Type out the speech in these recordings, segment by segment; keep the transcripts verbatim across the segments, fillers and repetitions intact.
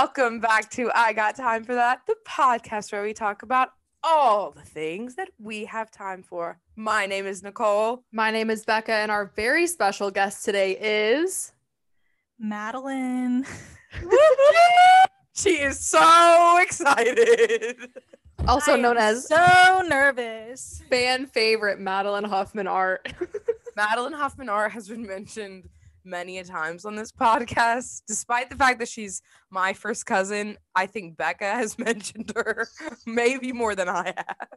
Welcome back to I Got Time for That, the podcast where we talk about all the things that we have time for. My name is Nicole. My name is Becca, and our very special guest today is Madeline. She is so excited. Also known as so nervous. Fan favorite Madeline Huffman Art. Madeline Huffman Art has been mentioned many a times on this podcast, despite the fact that she's my first cousin. I think Becca has mentioned her maybe more than I have.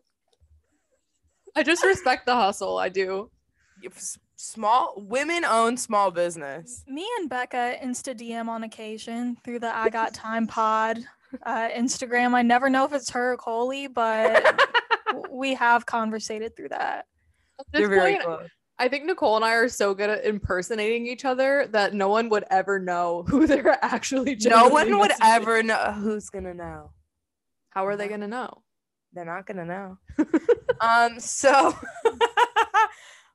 I just respect the hustle. I do. Small women own small business. Me and Becca insta D M on occasion through the I Got Time pod uh Instagram. I never know if it's her or Coley, but we have conversated through that. You're very close. I think Nicole and I are so good at impersonating each other that no one would ever know who they're actually. No one would ever know. Who's gonna know? How are they gonna know? They're not gonna know. um. So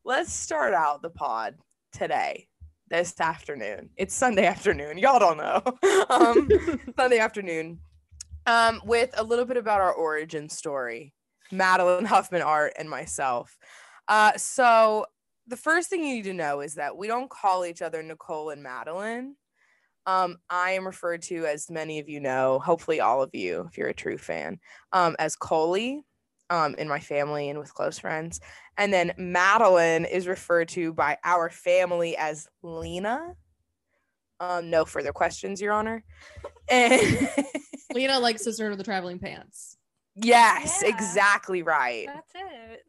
let's start out the pod today, this afternoon. It's Sunday afternoon. Y'all don't know. Um, Sunday afternoon. Um, with a little bit about our origin story, Madeline Huffman Art and myself. Uh. So. The first thing you need to know is that we don't call each other Nicole and Madeline. Um, I am referred to, as many of you know, hopefully all of you, if you're a true fan, um, as Coley um, in my family and with close friends. And then Madeline is referred to by our family as Lena. Um, no further questions, Your Honor. And Lena, like Sister of the Traveling Pants. Yes, yeah. Exactly right. That's it.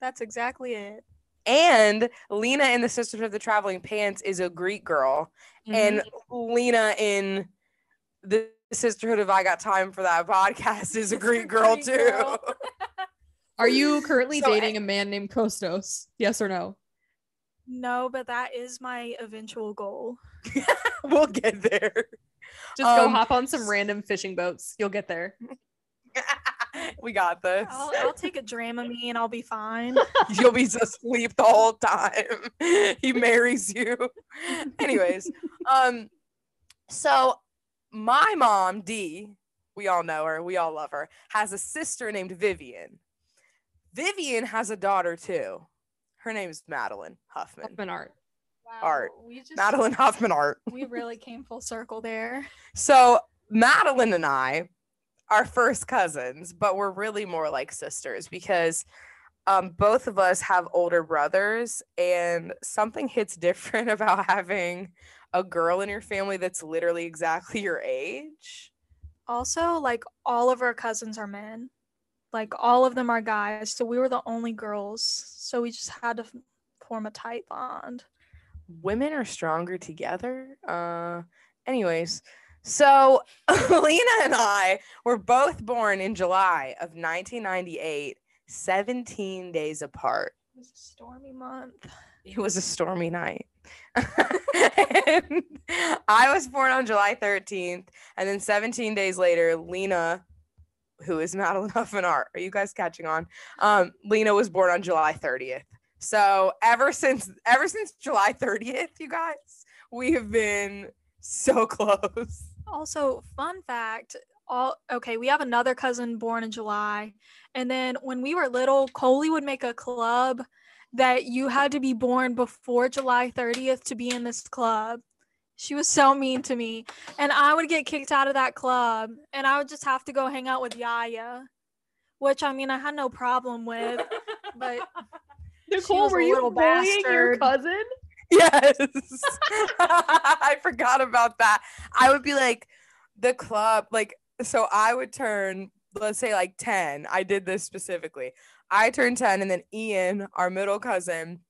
That's exactly it. And Lena in the Sisters of the Traveling Pants is a Greek girl. Mm-hmm. And Lena in the Sisterhood of I Got Time for That podcast is a Greek girl too. Girl. Are you currently so, dating a man named Kostos? Yes or no? No, but that is my eventual goal. We'll get there. Just um, go hop on some random fishing boats. You'll get there. We got this. I'll, I'll take a Dramamine and I'll be fine. You'll be asleep the whole time. He marries you. Anyways, um, so my mom, Dee, we all know her, we all love her, has a sister named Vivian. Vivian has a daughter too. Her name is Madeline Huffman. Huffman Art. Wow, Art. We just, Madeline Huffman Art. We really came full circle there. So Madeline and I are first cousins, but we're really more like sisters because um, both of us have older brothers, and something hits different about having a girl in your family that's literally exactly your age. Also, like, all of our cousins are men. Like, all of them are guys, so we were the only girls, so we just had to f- form a tight bond. Women are stronger together. Uh, anyways... So, Lena and I were both born in July of nineteen ninety-eight, seventeen days apart. It was a stormy month. It was a stormy night. And I was born on July thirteenth, and then seventeen days later, Lena, who is Madeline Huffman Art, are you guys catching on? Um, Lena was born on July thirtieth. So, ever since ever since July thirtieth, you guys, we have been so close. Also, fun fact, all okay, we have another cousin born in July, and then when we were little, Coley would make a club that you had to be born before July thirtieth to be in this club. She was so mean to me, and I would get kicked out of that club, and I would just have to go hang out with Yaya, which I mean I had no problem with, but Nicole, were you bullying bastard. Your cousin? Yes. I forgot about that. I would be like, the club, like, so I would turn, let's say like ten. I did this specifically. I turned ten, and then Ian, our middle cousin,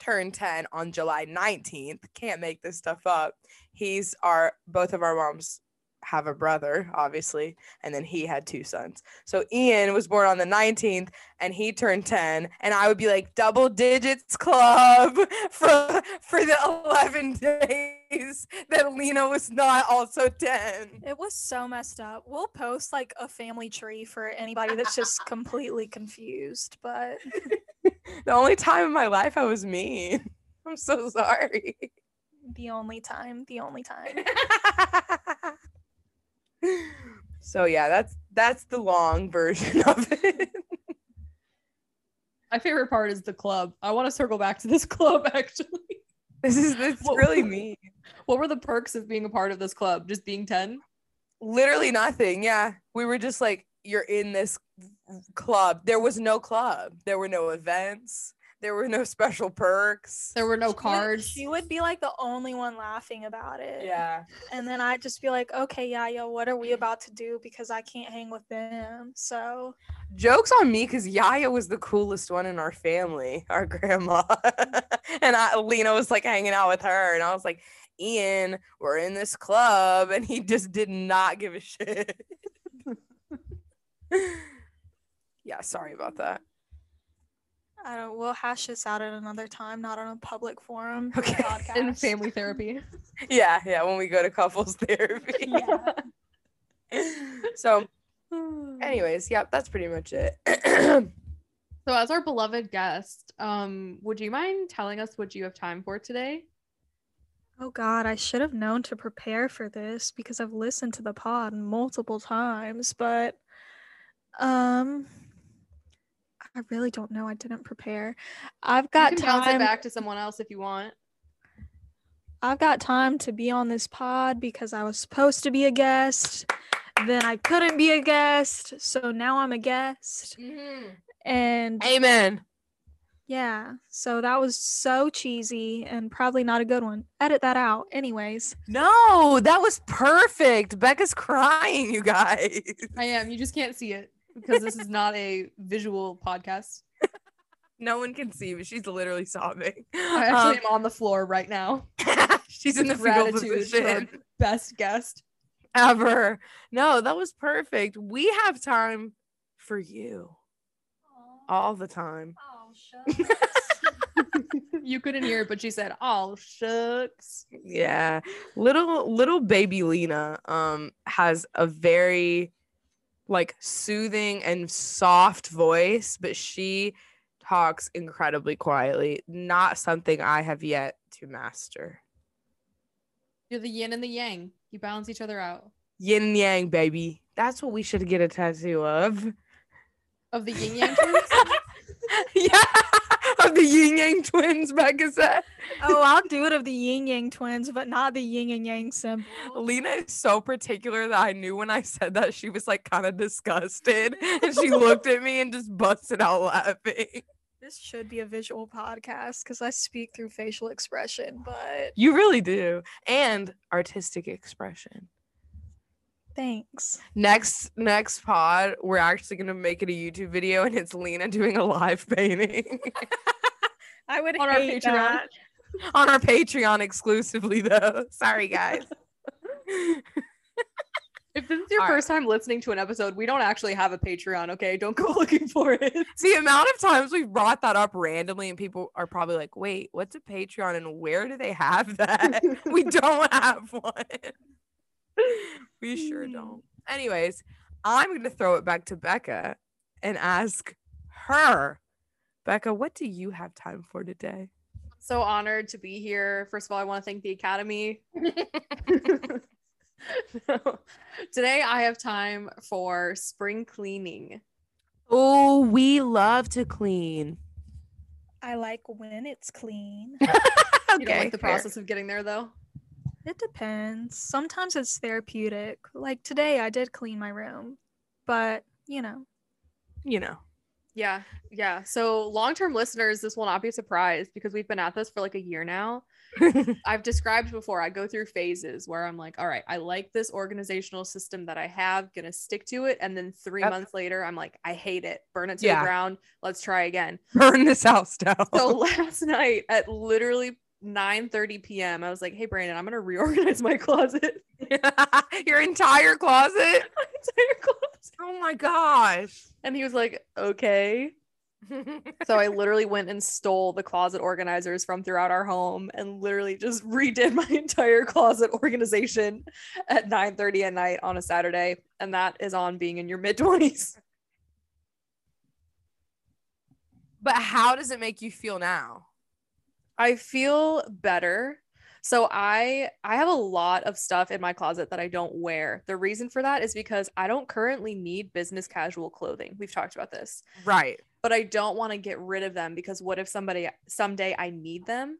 turned ten on July nineteenth. Can't make this stuff up. He's our, both of our moms have a brother, obviously, and then he had two sons. So Ian was born on the nineteenth, and he turned ten, and I would be like, double digits club for for the eleven days that Lena was not also ten. It was so messed up. We'll post like a family tree for anybody that's just completely confused, but the only time in my life I was mean. I'm so sorry. The only time, the only time. So yeah, that's that's the long version of it. My favorite part is the club. I want to circle back to this club, actually. This is this what, really mean. What were the perks of being a part of this club? Just being ten? Literally nothing. Yeah. We were just like, you're in this club. There was no club. There were no events. There were no special perks. There were no cards. She would, she would be like the only one laughing about it. Yeah. And then I'd just be like, okay, Yaya, what are we about to do? Because I can't hang with them. So joke's on me, because Yaya was the coolest one in our family, our grandma. And I, Lena was like hanging out with her. And I was like, Ian, we're in this club. And he just did not give a shit. Yeah, sorry about that. I don't, we'll hash this out at another time, not on a public forum. Okay. In family therapy. Yeah, yeah, when we go to couples therapy. Yeah. So, anyways, yeah, that's pretty much it. So, as our beloved guest, um, would you mind telling us what you have time for today? Oh, God, I should have known to prepare for this because I've listened to the pod multiple times, but um... I really don't know. I didn't prepare. I've got time. You can bounce it back to someone else if you want. I've got time to be on this pod because I was supposed to be a guest. Then I couldn't be a guest. So now I'm a guest. Mm-hmm. And amen. Yeah. So that was so cheesy and probably not a good one. Edit that out. Anyways. No, that was perfect. Becca's crying, you guys. I am. You just can't see it. Because this is not a visual podcast. No one can see, but she's literally sobbing. I actually um, am on the floor right now. She's in the fetal position. Best guest ever. No, that was perfect. We have time for you. Aww. All the time. Oh, shucks. You couldn't hear it, but she said, "Oh, shucks." Yeah. Little little baby Lena um has a very like soothing and soft voice, but she talks incredibly quietly. Not something I have yet to master. You're the yin and the yang. You balance each other out. Yin and yang, baby. That's what we should get a tattoo of. Of the yin yang twins? Yeah, of the yin yang twins, Becca said. Oh, I'll do it of the yin yang twins, but not the yin and yang symbol. Lena is so particular that I knew when I said that she was like kind of disgusted, and she looked at me and just busted out laughing. This should be a visual podcast because I speak through facial expression, but you really do, and artistic expression. Thanks. Next next pod, we're actually gonna make it a YouTube video, and it's Lena doing a live painting. I would on hate our Patreon. That. On our Patreon exclusively, though. Sorry, guys. If this is your All first right. time listening to an episode, we don't actually have a Patreon. Okay, don't go looking for it. The amount of times we brought that up randomly, and people are probably like, "Wait, what's a Patreon? And where do they have that?" We don't have one. We sure don't. Anyways, I'm going to throw it back to Becca and ask her. Becca, what do you have time for today? I'm so honored to be here. First of all, I want to thank the Academy. So, today I have time for spring cleaning. Oh, we love to clean. I like when it's clean. Okay, you don't like the fair. process of getting there, though? It depends. Sometimes it's therapeutic. Like today I did clean my room, but you know. You know. Yeah. Yeah. So long-term listeners, this will not be a surprise because we've been at this for like a year now. I've described before, I go through phases where I'm like, all right, I like this organizational system that I have, gonna stick to it. And then three yep. months later, I'm like, I hate it. Burn it to yeah. the ground. Let's try again. Burn this house down. So last night at literally nine thirty p.m. I was like, hey Brandon, I'm gonna reorganize my closet. Your entire closet? My entire closet. Oh my gosh. And he was like, okay. So I literally went and stole the closet organizers from throughout our home and literally just redid my entire closet organization at nine thirty at night on a Saturday. And that is on being in your mid-twenties. But how does it make you feel now? I feel better. So I, I have a lot of stuff in my closet that I don't wear. The reason for that is because I don't currently need business casual clothing. We've talked about this. Right. But I don't want to get rid of them because what if somebody someday I need them?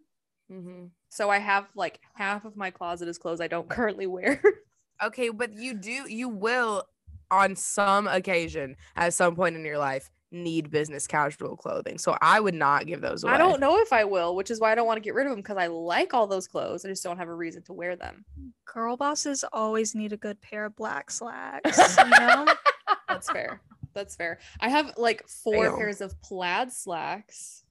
Mm-hmm. So I have like half of my closet is clothes I don't currently wear. Okay. But you do, you will on some occasion at some point in your life need business casual clothing. So I would not give those away. I don't know if I will, which is why I don't want to get rid of them because I like all those clothes. I just don't have a reason to wear them. Girl bosses always need a good pair of black slacks. You know? That's fair. That's fair. I have like four Damn. pairs of plaid slacks.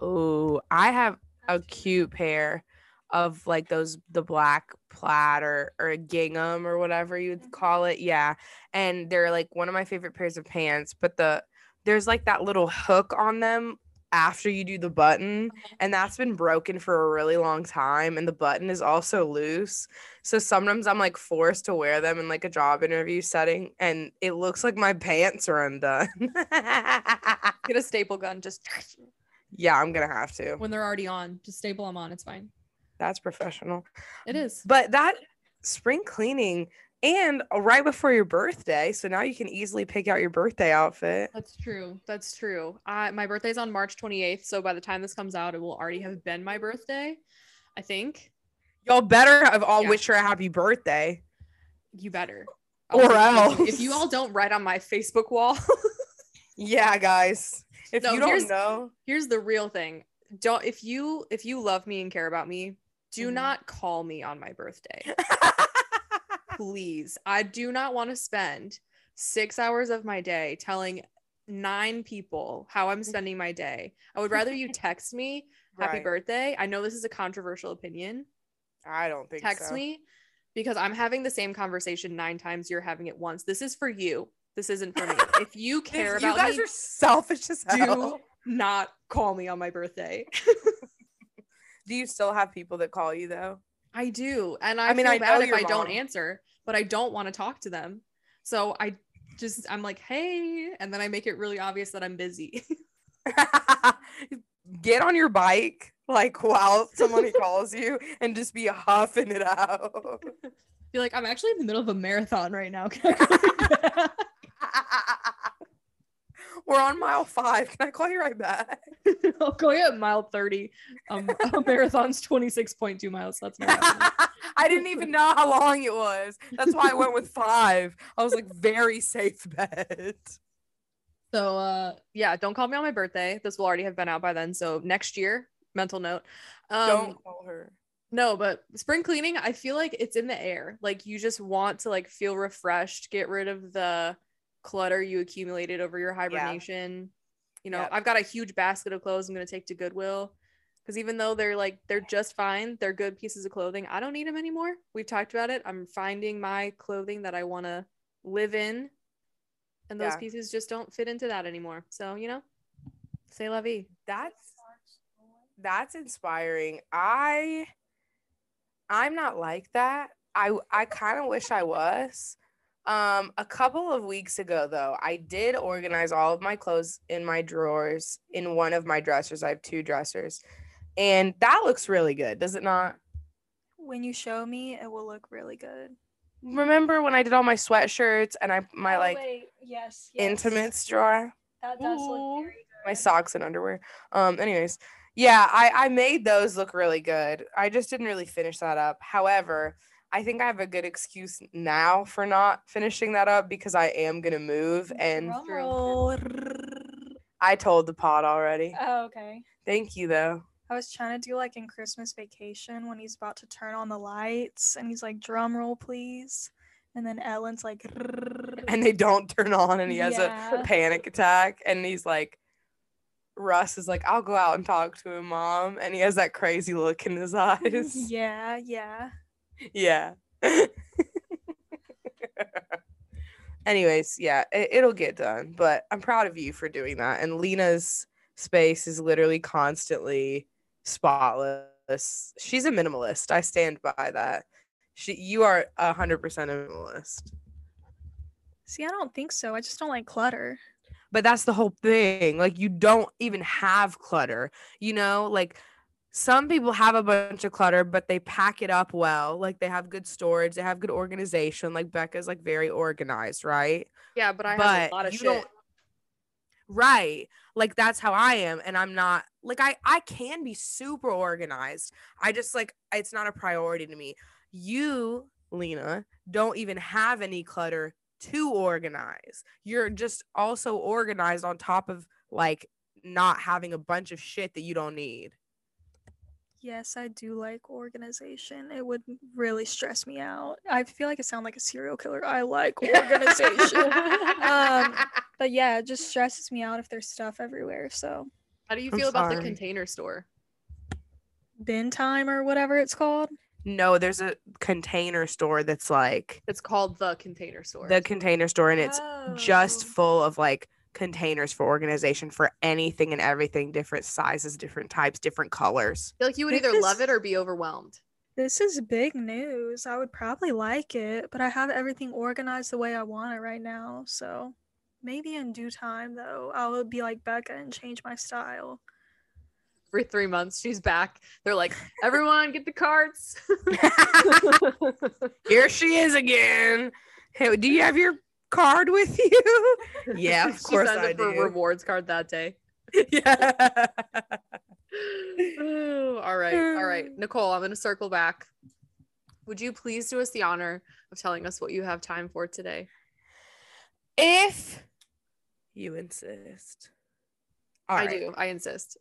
Oh, I have a cute pair of like those, the black plaid or, or gingham or whatever you'd call it. Yeah. And they're like one of my favorite pairs of pants, but the, there's like that little hook on them after you do the button, and that's been broken for a really long time, and the button is also loose, so sometimes I'm like forced to wear them in like a job interview setting and it looks like my pants are undone. Get a staple gun, just yeah, I'm gonna have to when they're already on, just staple them on, it's fine. That's professional. It is. But that spring cleaning and right before your birthday, so now you can easily pick out your birthday outfit. That's true. That's true. I, my birthday's on March twenty-eighth, so by the time this comes out, it will already have been my birthday, I think. Y'all better have all yeah. wish her a happy birthday. You better. I'll or else. You. If you all don't write on my Facebook wall. Yeah, guys. If no, you don't know. Here's the real thing. Don't if you if you love me and care about me, do mm. not call me on my birthday. Please. I do not want to spend six hours of my day telling nine people how I'm spending my day. I would rather you text me happy right. birthday. I know this is a controversial opinion. I don't think text so. Text me because I'm having the same conversation nine times you're having it once. This is for you. This isn't for me. If you care this, about me. You guys me, are selfish as hell. Not call me on my birthday. Do you still have people that call you though? I do, and I, I mean, feel I bad if I mom. don't answer, but I don't want to talk to them, so I just I'm like, hey, and then I make it really obvious that I'm busy. Get on your bike, like while somebody calls you, and just be huffing it out. Be like, I'm actually in the middle of a marathon right now. Can I call you? We're on mile five. Can I call you right back? I'll call you at mile thirty. Um, a marathon's twenty-six point two miles. That's my marathon. I didn't even know how long it was. That's why I went with five. I was like, very safe bet. So, uh, yeah, don't call me on my birthday. This will already have been out by then. So next year, mental note. Um, don't call her. No, but spring cleaning, I feel like it's in the air. Like you just want to like feel refreshed, get rid of the clutter you accumulated over your hibernation. Yeah. You know, yep. I've got a huge basket of clothes I'm going to take to Goodwill because even though they're like they're just fine, they're good pieces of clothing, I don't need them anymore. We've talked about it. I'm finding my clothing that I want to live in, and those yeah. pieces just don't fit into that anymore. So, you know, c'est la vie. That's that's inspiring. I I'm not like that. I I kind of wish I was. Um, a couple of weeks ago, though, I did organize all of my clothes in my drawers in one of my dressers. I have two dressers, and that looks really good, does it not? When you show me, it will look really good. Remember when I did all my sweatshirts and I my oh, like yes, yes. intimates drawer? That does Ooh. Look very good. My socks and underwear. Um, anyways, yeah, I I made those look really good. I just didn't really finish that up. However, I think I have a good excuse now for not finishing that up because I am going to move. And oh. I told the pod already. Oh, okay. Thank you, though. I was trying to do like in Christmas Vacation when he's about to turn on the lights and he's like, drum roll, please. And then Ellen's like. And they don't turn on and he has yeah. a panic attack. And he's like, Russ is like, I'll go out and talk to him, Mom. And he has that crazy look in his eyes. Yeah, yeah. Yeah. Anyways, yeah, it, it'll get done, but I'm proud of you for doing that. And Lena's space is literally constantly spotless. She's a minimalist. I stand by that. She, you are one hundred percent minimalist. See, I don't think so. I just don't like clutter. But that's the whole thing. Like, you don't even have clutter, you know? Like, some people have a bunch of clutter, but they pack it up well. Like, they have good storage. They have good organization. Like, Becca's, like, very organized, right? Yeah, but I but have a lot of shit. Don't... Right. Like, that's how I am. And I'm not, like, I, I can be super organized. I just, like, it's not a priority to me. You, Lena, don't even have any clutter to organize. You're just also organized on top of, like, not having a bunch of shit that you don't need. Yes, I do like organization. It would really stress me out. I feel like I sound like a serial killer. I like organization. um, but yeah, it just stresses me out if there's stuff everywhere. So, how do you feel I'm about sorry. The Container Store? Bin Time or whatever it's called? No, there's a Container Store that's like... It's called The Container Store. The Container Store, and it's oh. just full of like containers for organization for anything and everything, different sizes, different types, different colors. I feel like you would this either is, love it or be overwhelmed. This is big news. I would probably like it, but I have everything organized the way I want it right now. So maybe in due time, though, I will be like Becca and change my style. For three months, she's back. They're like, everyone get the carts. Here she is again. Hey, do you have your card with you? Yeah, of course I do. A rewards card that day. Yeah. Ooh, all right, all right. Nicole, I'm gonna circle back. Would you please do us the honor of telling us what you have time for today? If you insist. All right. I do. I insist.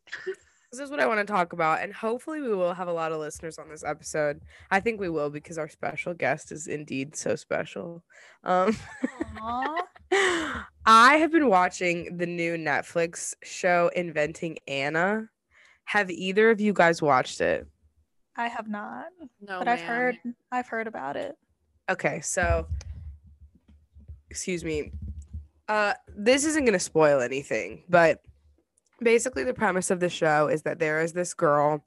This is what I want to talk about, and hopefully we will have a lot of listeners on this episode. I think we will, because our special guest is indeed so special. Um, I have been watching the new Netflix show Inventing Anna. Have either of you guys watched it? I have not. No, but man. I've heard. I've heard about it. Okay, so excuse me. Uh, this isn't going to spoil anything, but basically, the premise of the show is that there is this girl,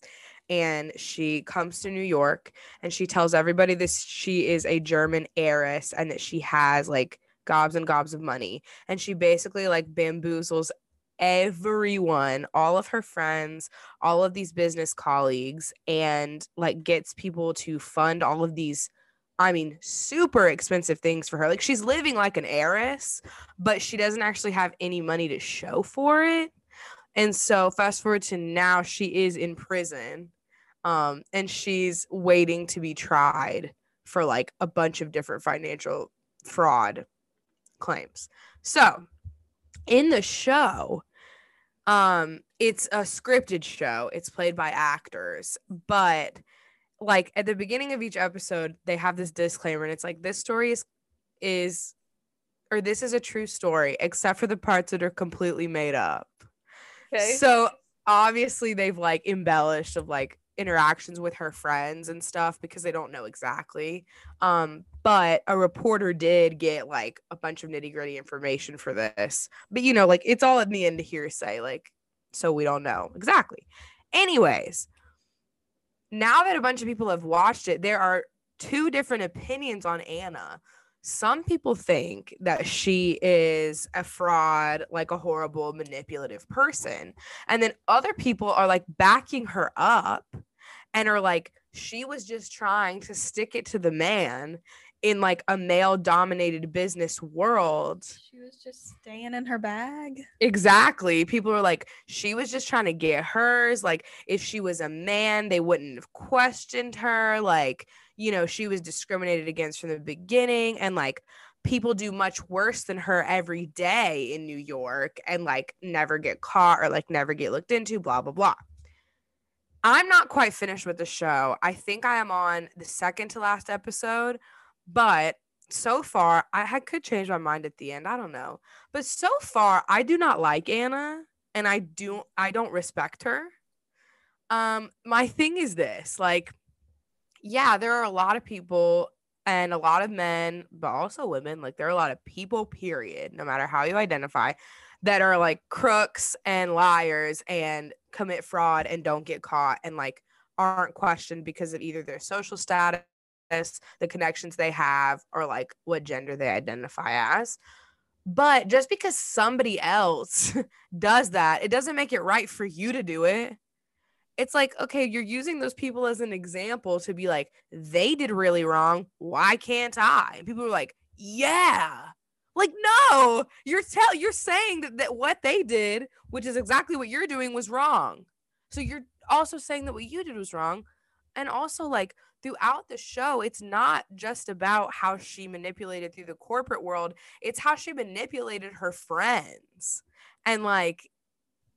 and she comes to New York, and she tells everybody this she is a German heiress and that she has like gobs and gobs of money. And she basically like bamboozles everyone, all of her friends, all of these business colleagues, and like gets people to fund all of these, I mean, super expensive things for her. Like, she's living like an heiress, but she doesn't actually have any money to show for it. And so fast forward to now, she is in prison, um, and she's waiting to be tried for like a bunch of different financial fraud claims. So in the show, um, it's a scripted show. It's played by actors, but like at the beginning of each episode, they have this disclaimer, and it's like, this story is is or this is a true story, except for the parts that are completely made up. Okay. So obviously they've like embellished of like interactions with her friends and stuff because they don't know exactly. Um, but a reporter did get like a bunch of nitty gritty information for this. But, you know, like it's all in the end hearsay. Like, so we don't know exactly. Anyways, now that a bunch of people have watched it, there are two different opinions on Anna. Some people think that she is a fraud, like a horrible, manipulative person. And then other people are like backing her up and are like, she was just trying to stick it to the man in like a male-dominated business world. She was just staying in her bag. Exactly. People are like, she was just trying to get hers. Like, if she was a man, they wouldn't have questioned her. Like, you know, she was discriminated against from the beginning, and like people do much worse than her every day in New York and like never get caught or like never get looked into, blah, blah, blah. I'm not quite finished with the show. I think I am on the second to last episode, but so far I, I could change my mind at the end. I don't know. But so far I do not like Anna, and I do. I don't respect her. Um, my thing is this, like, yeah, there are a lot of people and a lot of men, but also women. Like, there are a lot of people, period, no matter how you identify, that are like crooks and liars and commit fraud and don't get caught and like aren't questioned because of either their social status, the connections they have, or like what gender they identify as. But just because somebody else does that, it doesn't make it right for you to do it. it's like, okay, you're using those people as an example to be like, they did really wrong. Why can't I? And people are like, yeah. Like, no, you're tell you're saying that, that what they did, which is exactly what you're doing, was wrong. So you're also saying that what you did was wrong. And also, like, throughout the show, it's not just about how she manipulated through the corporate world. It's how she manipulated her friends and, like,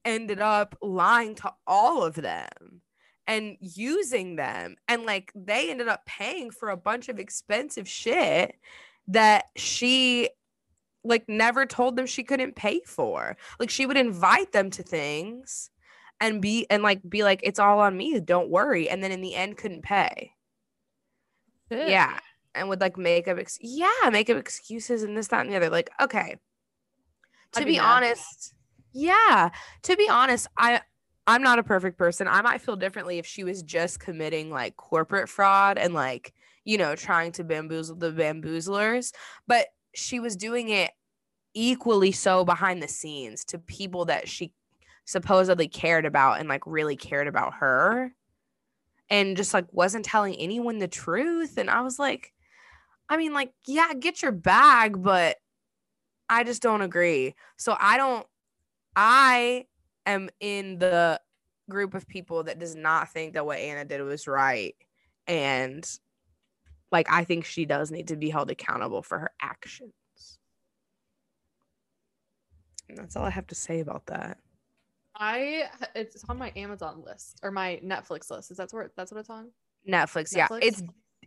ended up lying to all of them and using them. And, like, they ended up paying for a bunch of expensive shit that she, like, never told them she couldn't pay for. Like, she would invite them to things and be and, like, be like, it's all on me. Don't worry. And then in the end couldn't pay. Good. Yeah, and would like make up ex- yeah make up excuses and this, that, and the other. Like, okay, to be honest, yeah to be honest I I'm not a perfect person. I might feel differently if she was just committing like corporate fraud and like, you know, trying to bamboozle the bamboozlers, but she was doing it equally so behind the scenes to people that she supposedly cared about and like really cared about her. And just, like, wasn't telling anyone the truth. And I was like, I mean, like, yeah, get your bag, but I just don't agree. So I don't, I am in the group of people that does not think that what Anna did was right. And, like, I think she does need to be held accountable for her actions. And that's all I have to say about that. I it's on my Amazon list or my Netflix list. Is that where that's what it's on? Netflix, Netflix? Yeah. It's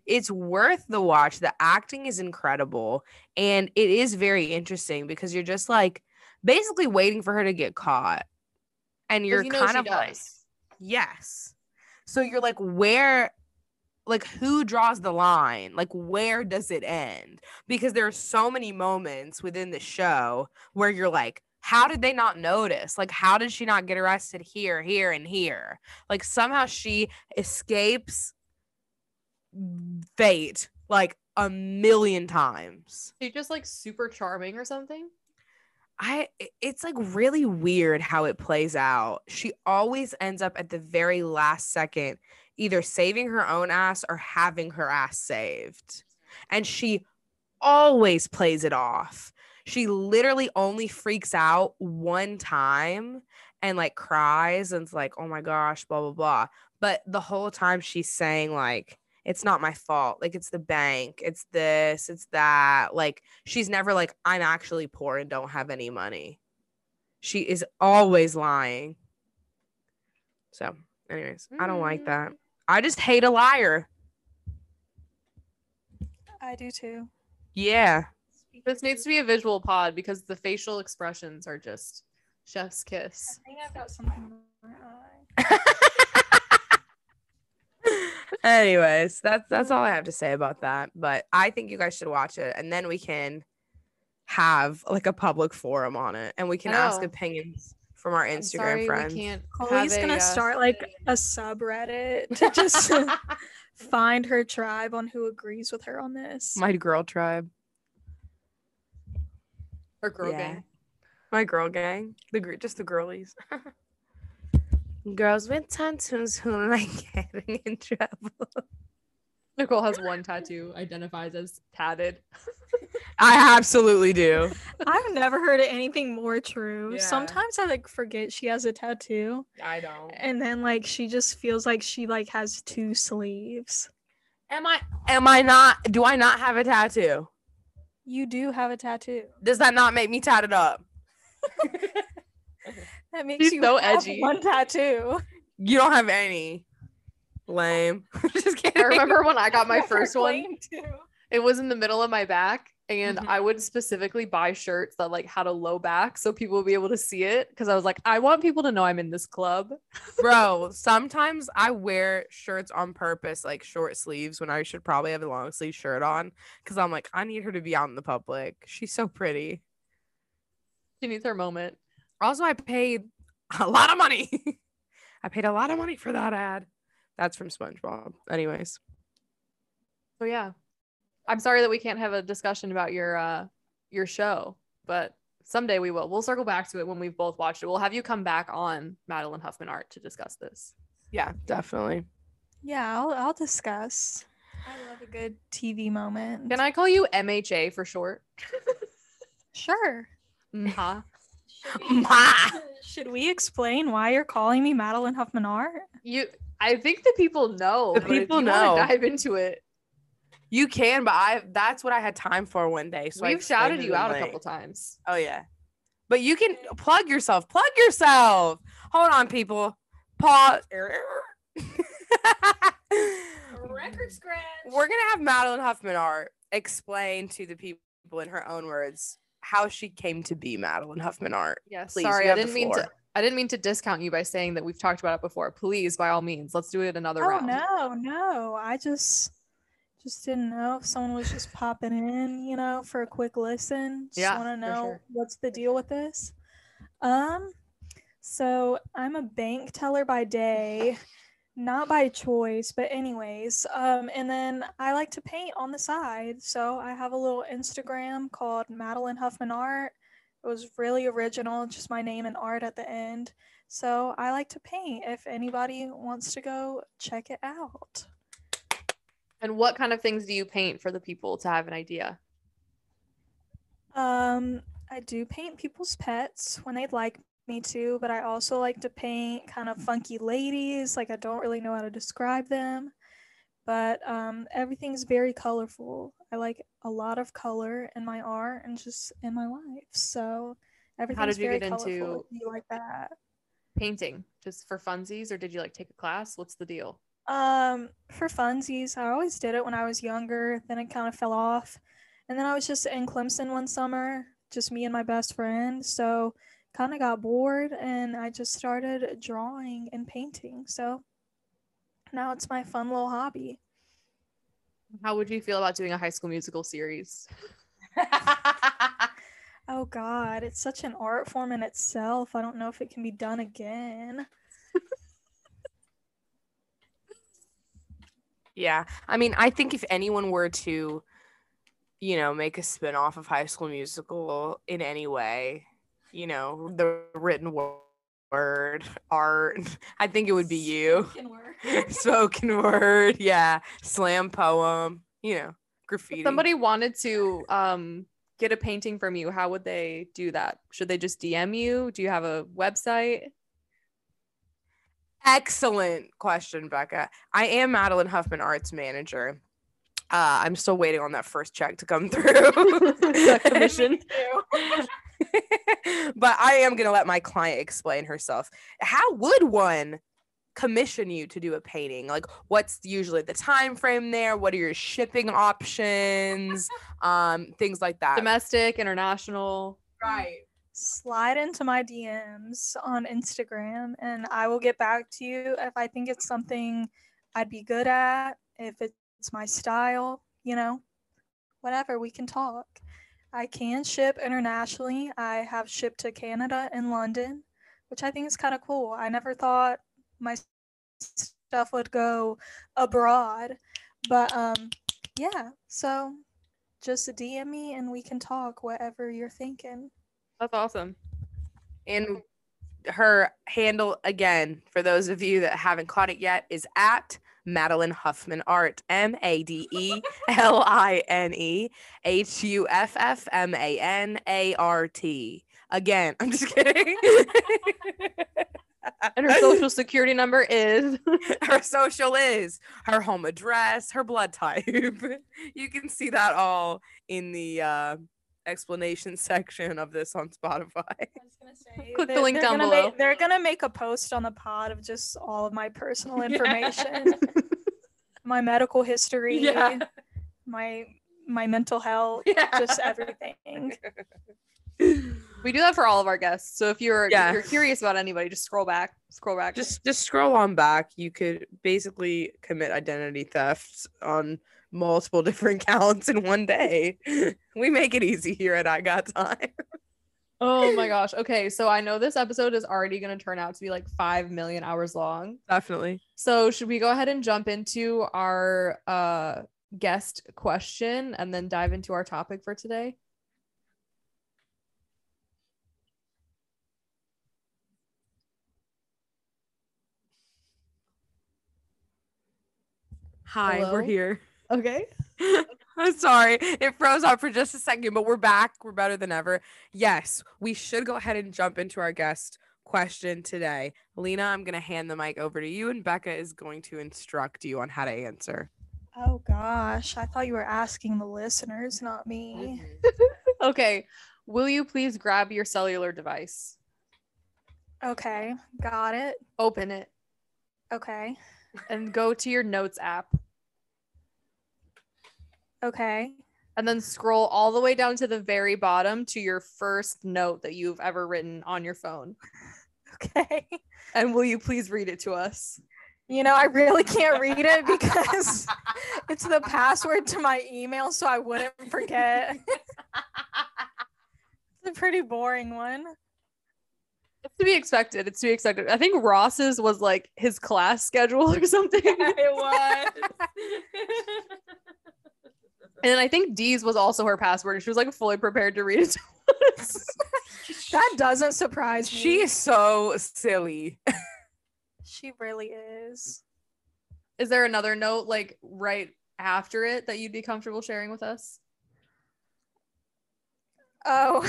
it's worth the watch. The acting is incredible and it is very interesting because you're just like basically waiting for her to get caught. And you're you know kind of does. like yes. So you're like, where like who draws the line? Like, where does it end? Because there are so many moments within the show where you're like, how did they not notice? Like, how did she not get arrested here, here, and here? Like, somehow she escapes fate, like, a million times. She's just, like, super charming or something? I, it's, like, really weird how it plays out. She always ends up at the very last second either saving her own ass or having her ass saved. And she always plays it off. She literally only freaks out one time and, like, cries and's like, oh, my gosh, blah, blah, blah. But the whole time she's saying, like, it's not my fault. Like, it's the bank. It's this. It's that. Like, she's never like, I'm actually poor and don't have any money. She is always lying. So, anyways, mm. I don't like that. I just hate a liar. I do, too. Yeah. This needs to be a visual pod because the facial expressions are just chef's kiss. I think I've got something in my eye. Anyways, that's that's all I have to say about that. But I think you guys should watch it, and then we can have like a public forum on it, and we can oh. ask opinions from our Instagram sorry, friends. We can't Chloe's gonna a, start like a subreddit to just find her tribe on who agrees with her on this. My girl tribe. Or girl yeah. gang. My girl gang. The gr- Just the girlies. Girls with tattoos who like getting in trouble. Nicole has one tattoo, identifies as tatted. I absolutely do. I've never heard of anything more true. Yeah. Sometimes I like forget she has a tattoo. I don't. And then like she just feels like she like has two sleeves. Am I am I not do I not have a tattoo? You do have a tattoo. Does that not make me tatted up? That makes She's you so have edgy. One tattoo. You don't have any. Lame. Just kidding. I remember when I got my first one. Too. It was in the middle of my back, and mm-hmm. I would specifically buy shirts that like had a low back so people would be able to see it because I was like, I want people to know I'm in this club. Bro, sometimes I wear shirts on purpose, like short sleeves, when I should probably have a long sleeve shirt on because I'm like, I need her to be out in the public. She's so pretty. She needs her moment. Also, I paid a lot of money. I paid a lot of money for that ad. That's from SpongeBob. Anyways. So yeah. I'm sorry that we can't have a discussion about your uh, your show, but someday we will. We'll circle back to it when we've both watched it. We'll have you come back on Madeline Huffman Art to discuss this. Yeah, definitely. Yeah, I'll I'll discuss. I love a good T V moment. Can I call you M H A for short? Sure. Ma. Should we, Ma. Should we explain why you're calling me Madeline Huffman Art? You, I think the people know. The people know. Dive into it. You can, but I. That's what I had time for one day. So we've shouted you out like, a couple times. Oh yeah, but you can plug yourself. Plug yourself. Hold on, people. Pause. Record scratch. We're gonna have Madeline Huffman Art explain to the people in her own words how she came to be Madeline Huffman Art. Yes. Please, sorry, I didn't mean to. I didn't mean to discount you by saying that we've talked about it before. Please, by all means, let's do it another oh, round. Oh no, no, I just just didn't know if someone was just popping in, you know, for a quick listen. Just yeah, want to know sure. what's the deal with this. Um, so I'm a bank teller by day. Not by choice, but anyways, um, and then I like to paint on the side, so I have a little Instagram called Madeline Huffman Art. It was really original, just my name and art at the end, so I like to paint if anybody wants to go check it out. And what kind of things do you paint for the people to have an idea? Um, I do paint people's pets when they'd like me too, but I also like to paint kind of funky ladies. Like, I don't really know how to describe them, but um, everything's very colorful. I like a lot of color in my art and just in my life. So everything's very colorful. How did you get into you like that? Painting, just for funsies, or did you like take a class? What's the deal? Um, for funsies, I always did it when I was younger. Then it kind of fell off, and then I was just in Clemson one summer, just me and my best friend. So kind of got bored and I just started drawing and painting. So now it's my fun little hobby. How would you feel about doing a High School Musical series? Oh God, it's such an art form in itself. I don't know if it can be done again. Yeah, I mean, I think if anyone were to, you know, make a spin-off of High School Musical in any way, you know, the written word, art, I think it would be you. Spoken word. Spoken word, yeah. Slam poem, you know, graffiti. If somebody wanted to um, get a painting from you, how would they do that? Should they just D M you? Do you have a website? Excellent question, Becca. I am Madeline Huffman Art's manager. Uh, I'm still waiting on that first check to come through. That commission. But I am going to let my client explain herself. How would one commission you to do a painting? Like, what's usually the time frame there? What are your shipping options? Um, things like that. Domestic, international. Right. Slide into my D Ms on Instagram and I will get back to you if I think it's something I'd be good at, if it's my style, you know, whatever, we can talk. I can ship internationally. I have shipped to Canada and London, which I think is kind of cool. I never thought my stuff would go abroad, but um, yeah. So just D M me and we can talk whatever you're thinking. That's awesome. And her handle, again, for those of you that haven't caught it yet, is at Madeline Huffman Art, M A D E L I N E H U F F M A N A R T. Again, I'm just kidding. And her social security number is her social is her home address, her blood type. You can see that all in the uh explanation section of this on Spotify. I was gonna say, click the link down below. Make, they're gonna make a post on the pod of just all of my personal information. Yeah. My medical history, yeah. my my mental health, yeah. Just everything. We do that for all of our guests. So if you're yeah. if you're curious about anybody, just scroll back, scroll back. Just just scroll on back. You could basically commit identity theft on multiple different counts in one day. We make it easy here at I Got Time. Oh my gosh. Okay, so I know this episode is already going to turn out to be like five million hours long. Definitely. So should we go ahead and jump into our uh guest question and then dive into our topic for today? Hi, hello? We're here. Okay. I'm sorry. It froze up for just a second, but we're back. We're better than ever. Yes, we should go ahead and jump into our guest question today. Lena, I'm going to hand the mic over to you, and Becca is going to instruct you on how to answer. Oh, gosh. I thought you were asking the listeners, not me. Okay. Will you please grab your cellular device? Okay. Got it. Open it. Okay. And go to your notes app. Okay. And then scroll all the way down to the very bottom to your first note that you've ever written on your phone. Okay. And will you please read it to us? You know, I really can't read it because it's the password to my email, so I wouldn't forget. It's a pretty boring one. It's to be expected. It's to be expected. I think Ross's was like his class schedule or something. Yeah, it was. And then I think Dee's was also her password. And she was like fully prepared to read it to us. That doesn't surprise me. She is so silly. She really is. Is there another note like right after it that you'd be comfortable sharing with us? Oh.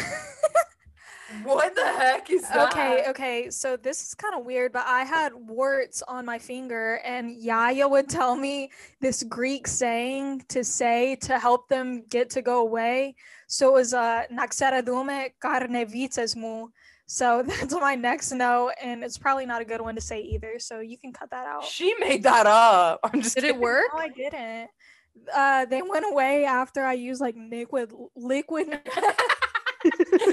What the heck is that? Okay, okay. So this is kind of weird, but I had warts on my finger, and Yaya would tell me this Greek saying to say to help them get to go away. So it was uh naxeradume karnevitses mu. So that's my next note, and it's probably not a good one to say either. So you can cut that out. She made that up. I'm just. Did it work? No, I didn't. Uh, they went away after I used like liquid liquid.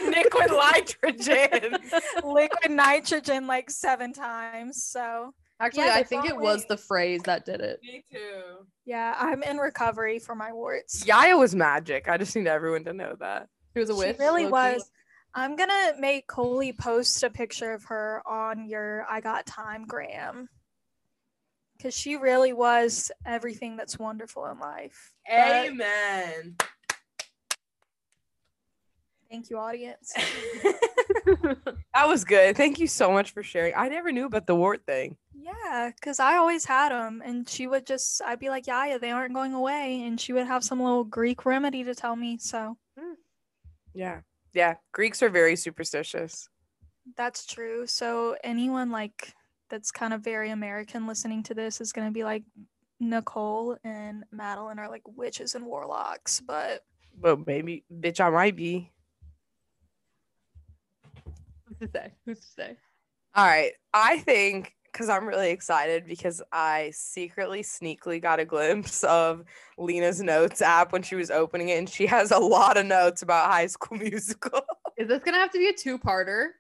liquid nitrogen liquid nitrogen like seven times. So actually yeah, I think it was the phrase that did it. Me too. Yeah, I'm in recovery for my warts. Yaya was magic. I just need everyone to know that. She was a witch. She really was. I'm gonna make Coley post a picture of her on your I Got Time gram, because she really was everything that's wonderful in life. Amen. But- Thank you, audience. That was good. Thank you so much for sharing. I never knew about the wart thing. Yeah, because I always had them, and she would just, I'd be like, Yaya, they aren't going away, and she would have some little Greek remedy to tell me, so. Yeah, yeah. Greeks are very superstitious. That's true. So anyone, like, that's kind of very American listening to this is going to be like, Nicole and Madeline are, like, witches and warlocks, but. Well, maybe, bitch, I might be. To say? Who's to say? All right. I think because I'm really excited because I secretly, sneakily got a glimpse of Lena's notes app when she was opening it, and she has a lot of notes about High School Musical. Is this gonna have to be a two-parter?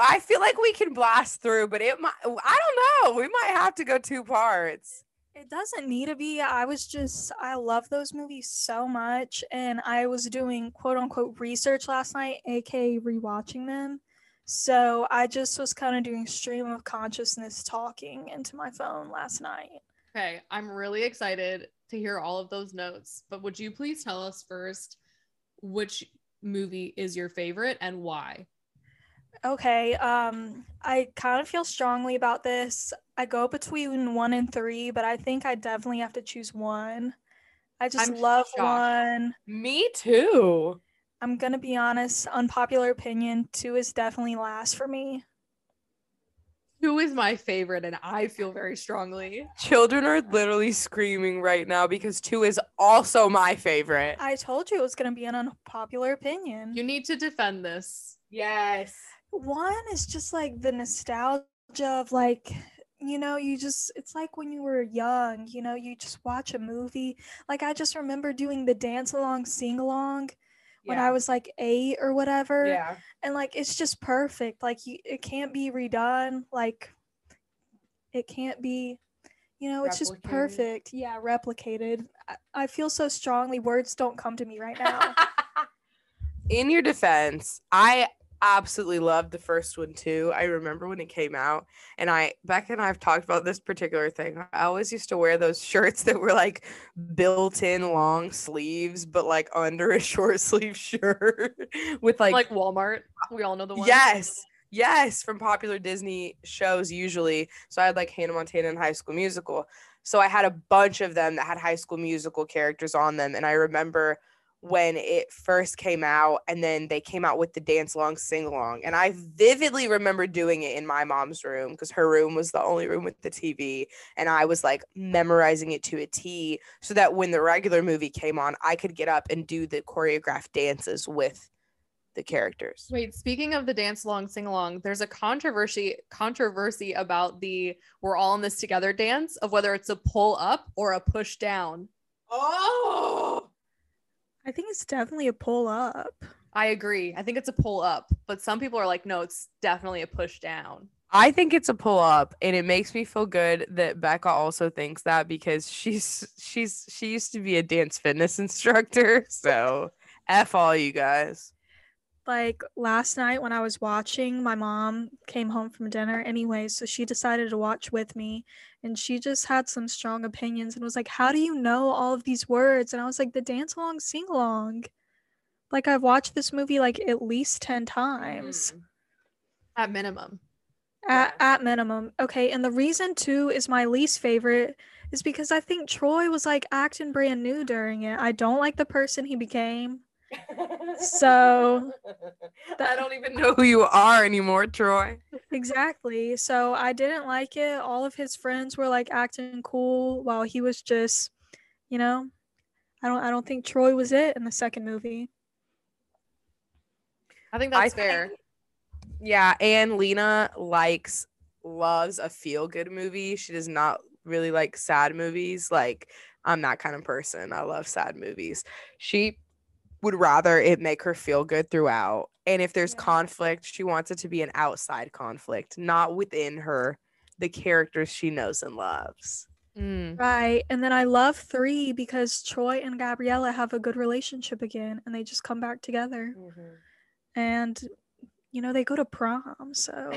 I feel like we can blast through, but it might. I don't know. We might have to go two parts. It doesn't need to be. I was just, I love those movies so much. And I was doing quote unquote research last night, A K A rewatching them. So I just was kind of doing stream of consciousness talking into my phone last night. Okay. I'm really excited to hear all of those notes, but would you please tell us first which movie is your favorite and why? Okay, um, I kind of feel strongly about this. I go between one and three, but I think I definitely have to choose one. I just I'm love shocked. One. Me too. I'm going to be honest, unpopular opinion, two is definitely last for me. Two is my favorite, and I feel very strongly. Children are literally screaming right now because two is also my favorite. I told you it was going to be an unpopular opinion. You need to defend this. Yes. One is just like the nostalgia of like, you know, you just, it's like when you were young, you know, you just watch a movie. Like I just remember doing the dance along, sing along yeah. when I was like eight or whatever. Yeah. And like, it's just perfect. Like you, it can't be redone. Like it can't be, you know, it's just perfect. Yeah. Replicated. I, I feel so strongly. Words don't come to me right now. In your defense, I absolutely loved the first one too. I remember when it came out, and I Becca and I have talked about this particular thing. I always used to wear those shirts that were like built-in long sleeves, but like under a short sleeve shirt with like like Walmart. We all know the one. Yes, yes, from popular Disney shows usually. So I had like Hannah Montana and High School Musical. So I had a bunch of them that had High School Musical characters on them. And I remember when it first came out, and then they came out with the dance along sing along. And I vividly remember doing it in my mom's room, because her room was the only room with the T V. And I was like memorizing it to a T, so that when the regular movie came on, I could get up and do the choreographed dances with the characters. Wait, speaking of the dance along sing along, there's a controversy controversy about the "we're all in this together" dance, of whether it's a pull up or a push down. Oh, I think it's definitely a pull up. I agree. I think it's a pull up, but some people are like, no, it's definitely a push down. I think it's a pull up, and it makes me feel good that Becca also thinks that, because she's she's she used to be a dance fitness instructor. So F all you guys. Like last night when I was watching, my mom came home from dinner anyway, so she decided to watch with me, and she just had some strong opinions and was like, how do you know all of these words? And I was like, the dance along sing along, like I've watched this movie like at least ten times mm. at minimum at, yeah. at minimum. Okay, and the reason too is my least favorite is because I think Troy was like acting brand new during it. I don't like the person he became. So that, I don't even know who you are anymore, Troy. Exactly. So I didn't like it. All of his friends were like acting cool while he was just, you know, I don't I don't think Troy was it in the second movie. I think that's I fair. Think, yeah, and Lena likes loves a feel-good movie. She does not really like sad movies. Like, I'm that kind of person. I love sad movies. She would rather it make her feel good throughout, and if there's yeah. conflict, she wants it to be an outside conflict, not within her the characters she knows and loves. mm. Right, and then I love three because Troy and Gabriella have a good relationship again, and they just come back together. mm-hmm. And you know, they go to prom, so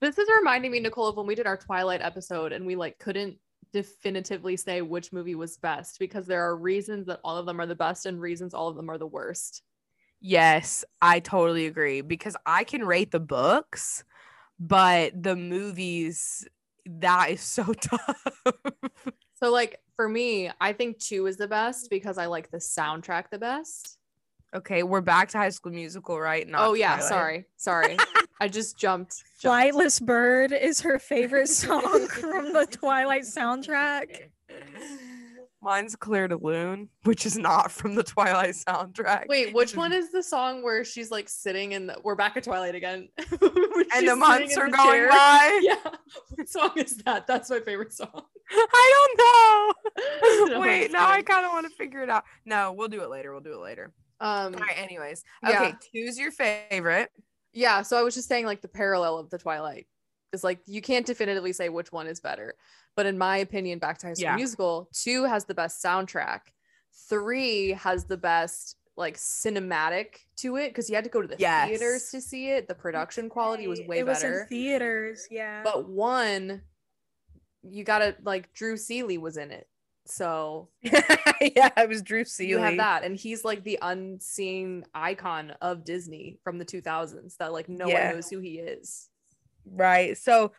this is reminding me, Nicole, of when we did our Twilight episode and we like couldn't definitively say which movie was best, because there are reasons that all of them are the best and reasons all of them are the worst. Yes, I totally agree, because I can rate the books, but the movies, that is so tough. So like for me, I think two is the best because I like the soundtrack the best. Okay, we're back to High School Musical, right? Not oh yeah, Twilight. sorry, sorry. I just jumped, jumped. Flightless Bird is her favorite song from the Twilight soundtrack. Mine's Clair de Lune, which is not from the Twilight soundtrack. Wait, which one is the song where she's like sitting in the... We're back at Twilight again. And the months are going chair. by. Yeah. What song is that? That's my favorite song. I don't know. Wait, now I kind of want to figure it out. No, we'll do it later. We'll do it later. Um, All right, anyways. Yeah. Okay, who's your favorite? Yeah, so I was just saying like the parallel of the Twilight is like you can't definitively say which one is better. But in my opinion, back to High School yeah. Musical, two has the best soundtrack. Three has the best like cinematic to it, because you had to go to the yes. theaters to see it. The production quality was way it was better. It was in theaters, yeah. But one, you gotta like Drew Seeley was in it. So yeah, it was Drew Seeley. You have that, and he's like the unseen icon of Disney from the two thousands that like no yeah. one knows who he is. Right. So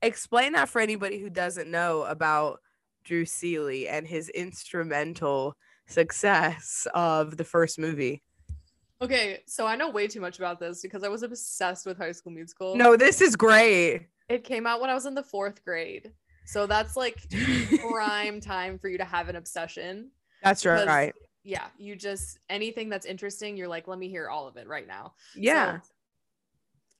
explain that for anybody who doesn't know about Drew Seeley and his instrumental success of the first movie. Okay, so I know way too much about this because I was obsessed with High School Musical. No, this is great. It came out when I was in the fourth grade. So that's like prime time for you to have an obsession. That's because, right. Yeah. You just, anything that's interesting, you're like, let me hear all of it right now. Yeah. So,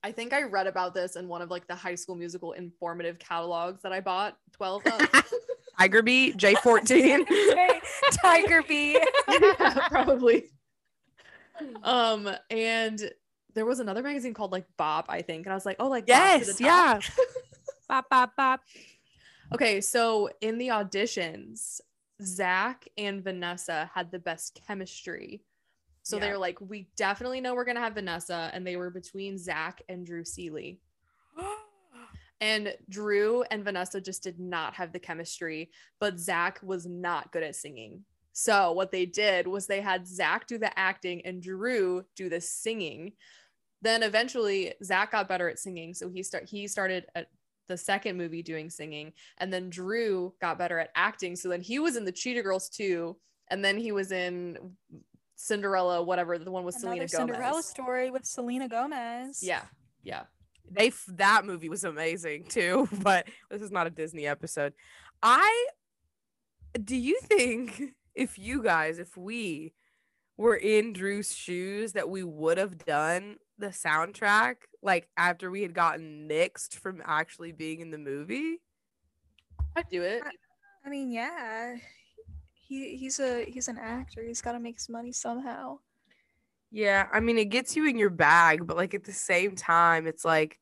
I think I read about this in one of like the High School Musical informative catalogs that I bought. twelve of. Tiger Beat, J fourteen. Tiger Beat. Yeah, probably. Um, and there was another magazine called like Bop, I think. And I was like, oh, like, yes, yeah. Bop, bop, bop. Okay, so in the auditions, Zach and Vanessa had the best chemistry. So yeah. they were like, we definitely know we're going to have Vanessa. And they were between Zach and Drew Seeley. And Drew and Vanessa just did not have the chemistry, but Zach was not good at singing. So what they did was they had Zach do the acting and Drew do the singing. Then eventually Zach got better at singing. So he, start- he started at the second movie doing singing. And then Drew got better at acting. So then he was in the Cheetah Girls too. And then he was in Cinderella, whatever, the one with Another Selena Gomez. Cinderella Story with Selena Gomez. Yeah. Yeah. They, that movie was amazing too, but this is not a Disney episode. I, do you think if you guys, if we were in Drew's shoes, that we would have done the soundtrack, like, after we had gotten nixed from actually being in the movie? I'd do it. I, I mean, yeah. He he's a he's an actor. He's got to make his money somehow. Yeah, I mean, it gets you in your bag, but, like, at the same time, it's like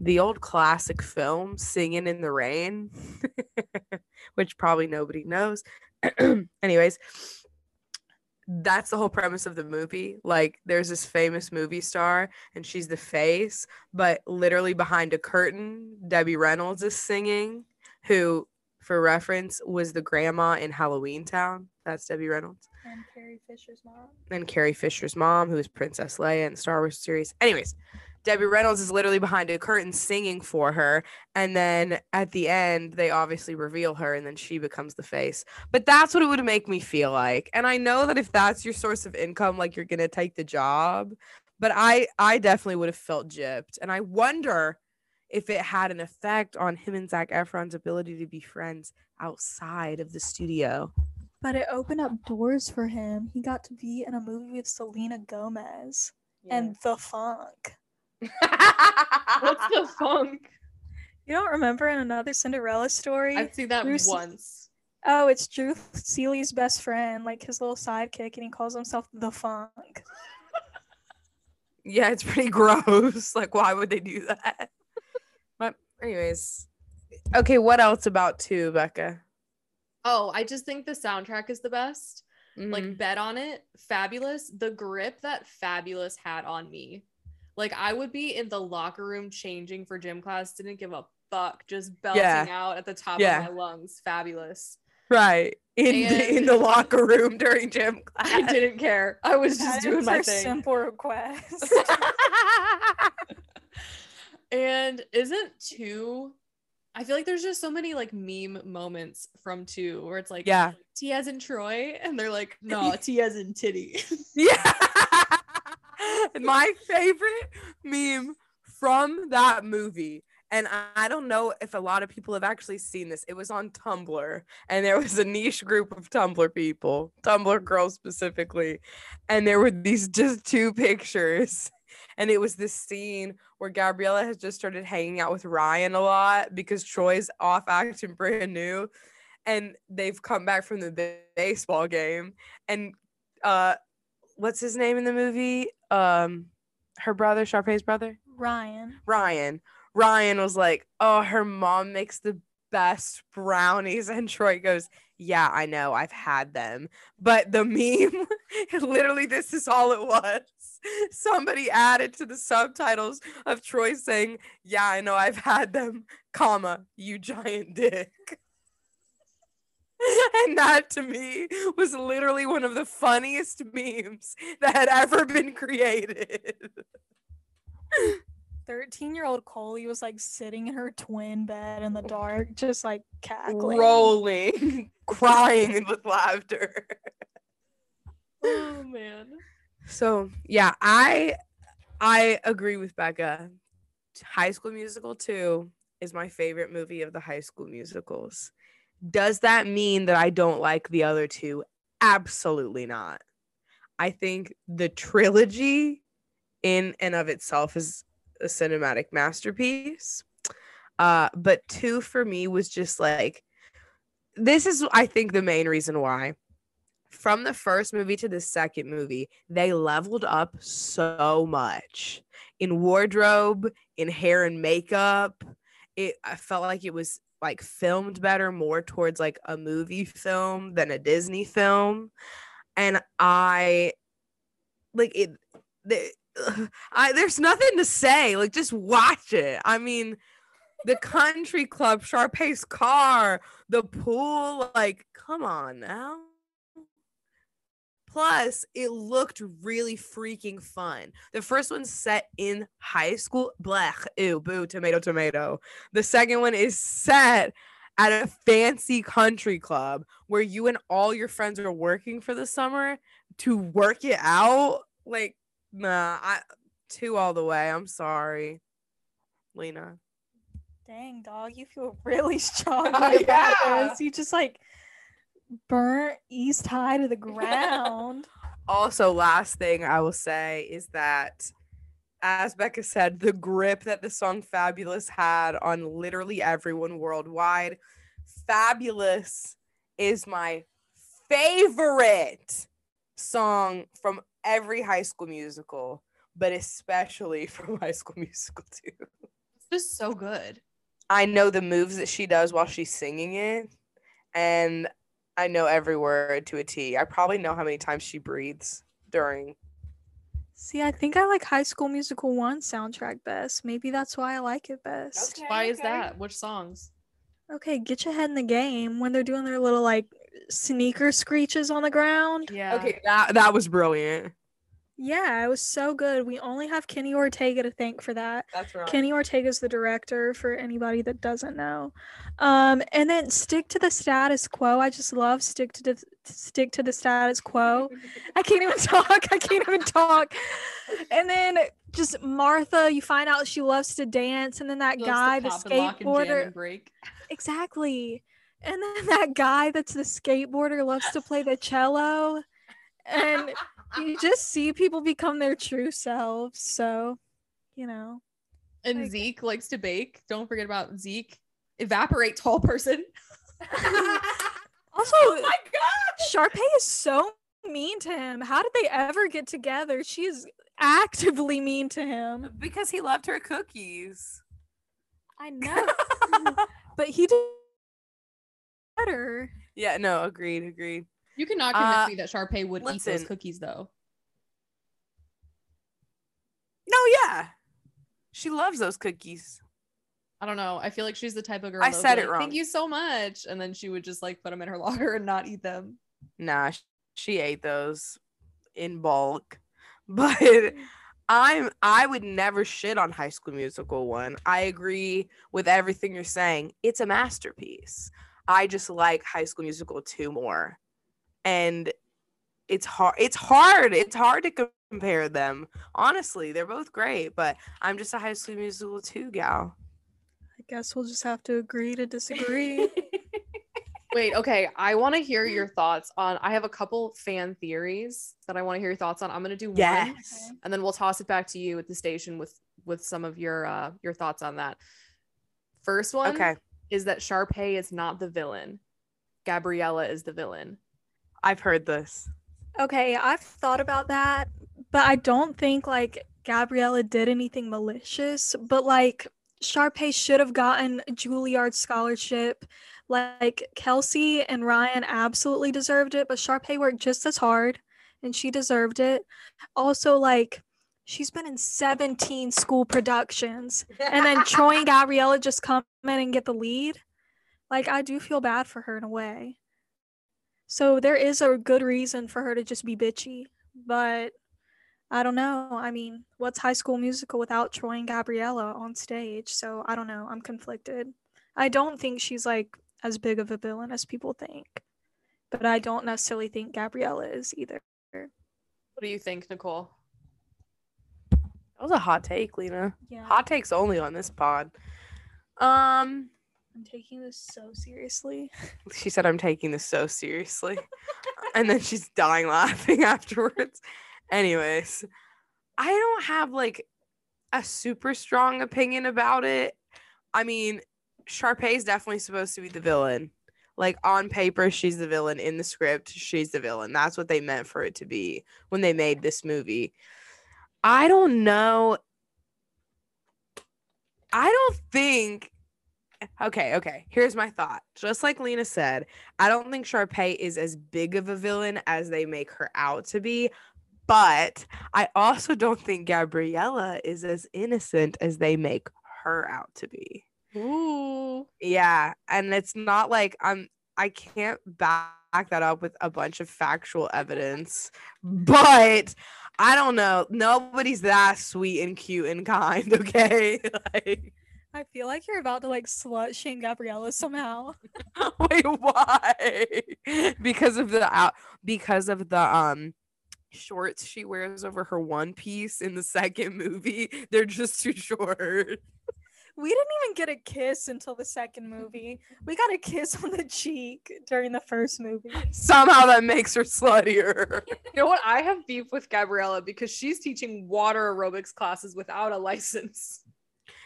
the old classic film, Singing in the Rain, which probably nobody knows. Anyways, that's the whole premise of the movie. Like, there's this famous movie star, and she's the face, but literally behind a curtain, Debbie Reynolds is singing, who, for reference, was the grandma in Halloween Town. That's Debbie Reynolds. And Carrie Fisher's mom. And Carrie Fisher's mom, who is Princess Leia in the Star Wars series. Anyways, Debbie Reynolds is literally behind a curtain singing for her. And then at the end, they obviously reveal her, and then she becomes the face. But that's what it would make me feel like. And I know that if that's your source of income, like, you're going to take the job. But I, I definitely would have felt gypped. And I wonder if it had an effect on him and Zac Efron's ability to be friends outside of the studio. But it opened up doors for him. He got to be in a movie with Selena Gomez yeah. and The Funk. What's The Funk? You don't remember in Another Cinderella Story? I've seen that Drew once. Se- oh, it's Drew Seeley's best friend, like his little sidekick, and he calls himself The Funk. Yeah, it's pretty gross. Like, why would they do that? But anyways, okay, what else about two, Becca? Oh, I just think the soundtrack is the best. Mm-hmm. Like, bet on it. Fabulous. The grip that Fabulous had on me. Like, I would be in the locker room changing for gym class. Didn't give a fuck. Just belting yeah. out at the top yeah. of my lungs. Fabulous. Right. In, the, in the locker room during gym class. I didn't care. I was just that doing my thing. Simple request. And isn't two, I feel like there's just so many, like, meme moments from two where it's like, yeah, T as in Troy, and they're like, no, T as in titty. Yeah. My favorite meme from that movie, and I don't know if a lot of people have actually seen this, it was on Tumblr, and there was a niche group of Tumblr people, Tumblr girls specifically, and there were these just two pictures. And it was this scene where Gabriella has just started hanging out with Ryan a lot because Troy's off acting brand new. And they've come back from the baseball game. And uh, what's his name in the movie? Um, her brother, Sharpay's brother? Ryan. Ryan. Ryan was like, oh, her mom makes the best brownies. And Troy goes, yeah, I know. I've had them. But the meme, literally, this is all it was. Somebody added to the subtitles of Troy saying, yeah, I know I've had them, comma, you giant dick. And that, to me, was literally one of the funniest memes that had ever been created. thirteen-year-old Coley was, like, sitting in her twin bed in the dark, just, like, cackling. Rolling, crying with laughter. Oh, man. So, yeah, I I agree with Becca. High School Musical two is my favorite movie of the High School Musicals. Does that mean that I don't like the other two? Absolutely not. I think the trilogy in and of itself is a cinematic masterpiece. Uh, but two for me was just like, this is, I think, the main reason why. From the first movie to the second movie, they leveled up so much in wardrobe, in hair and makeup. It I felt like it was like filmed better, more towards like a movie film than a Disney film. And I like it. The, I there's nothing to say. Like, just watch it. I mean, the country club, Sharpay's car, the pool. Like, come on now. Plus, it looked really freaking fun. The first one's set in high school. Blech, ew, boo, tomato, tomato. The second one is set at a fancy country club where you and all your friends are working for the summer to work it out. Like, nah, I, two all the way. I'm sorry, Lena. Dang, dog, you feel really strong. Oh, yeah. About this. You just, like, burnt East High to the ground. Also, last thing I will say is that, as Becca said, the grip that the song Fabulous had on literally everyone worldwide. Fabulous is my favorite song from every High School Musical, but especially from High School Musical two. It's just so good. I know the moves that she does while she's singing it, and I know every word to a T. I probably know how many times she breathes during. See, I think I like High School Musical one soundtrack best. Maybe that's why I like it best. Okay, why okay. is that? Which songs? Okay, get your head in the game when they're doing their little, like, sneaker screeches on the ground. Yeah. Okay, that, that was brilliant. Yeah, it was so good. We only have Kenny Ortega to thank for that. That's right. Kenny Ortega's the director, for anybody that doesn't know. Um, and then Stick to the Status Quo. I just love Stick to the Stick to the Status Quo. I can't even talk. I can't even talk. And then just Martha, you find out she loves to dance, and then that she guy, the skateboarder. And and exactly. And then that guy that's the skateboarder loves to play the cello. And you just see people become their true selves. So, you know. And like, Zeke likes to bake. Don't forget about Zeke. Evaporate, tall person. Also, oh my God, Sharpay is so mean to him. How did they ever get together? She is actively mean to him. Because he loved her cookies. I know. But he did better. Yeah, no, agreed, agreed. You cannot convince uh, me that Sharpay would listen. eat those cookies, though. No, yeah. She loves those cookies. I don't know. I feel like she's the type of girl. I said it like, wrong. Thank you so much. And then she would just, like, put them in her locker and not eat them. Nah, she ate those in bulk. But I'm I would never shit on High School Musical one. I agree with everything you're saying. It's a masterpiece. I just like High School Musical two more. And it's hard it's hard it's hard to compare them, honestly. They're both great, but I'm just a High School Musical two gal. I guess we'll just have to agree to disagree. Wait, okay, I want to hear your thoughts on, I have a couple fan theories that I want to hear your thoughts on. I'm going to do yes. one okay. and then we'll toss it back to you at the station with with some of your uh your thoughts on that. First one okay. is that Sharpay is not the villain. Gabriella is the villain. I've heard this. Okay, I've thought about that, but I don't think, like, Gabriella did anything malicious, but, like, Sharpay should have gotten a Juilliard scholarship. Like, Kelsey and Ryan absolutely deserved it, but Sharpay worked just as hard, and she deserved it. Also, like, she's been in seventeen school productions, and then Troy and Gabriella just come in and get the lead. Like, I do feel bad for her in a way. So there is a good reason for her to just be bitchy, but I don't know. I mean, what's High School Musical without Troy and Gabriella on stage? So I don't know. I'm conflicted. I don't think she's, like, as big of a villain as people think, but I don't necessarily think Gabriella is either. What do you think, Nicole? That was a hot take, Lena. Yeah. Hot takes only on this pod. Um... I'm taking this so seriously. She said, I'm taking this so seriously. And then she's dying laughing afterwards. Anyways, I don't have, like, a super strong opinion about it. I mean, Sharpay is definitely supposed to be the villain. Like, on paper, she's the villain. In the script, she's the villain. That's what they meant for it to be when they made this movie. I don't know. I don't think... Okay, okay. Here's my thought. Just like Lena said, I don't think Sharpay is as big of a villain as they make her out to be, but I also don't think Gabriella is as innocent as they make her out to be. Ooh. Yeah, and it's not like I'm I can't back that up with a bunch of factual evidence, but I don't know. Nobody's that sweet and cute and kind, okay? Like, I feel like you're about to like slut shame Gabriella somehow. Wait, why? Because of the out, because of the um shorts she wears over her one piece in the second movie. They're just too short. We didn't even get a kiss until the second movie. We got a kiss on the cheek during the first movie. Somehow that makes her sluttier. You know what? I have beef with Gabriella because she's teaching water aerobics classes without a license.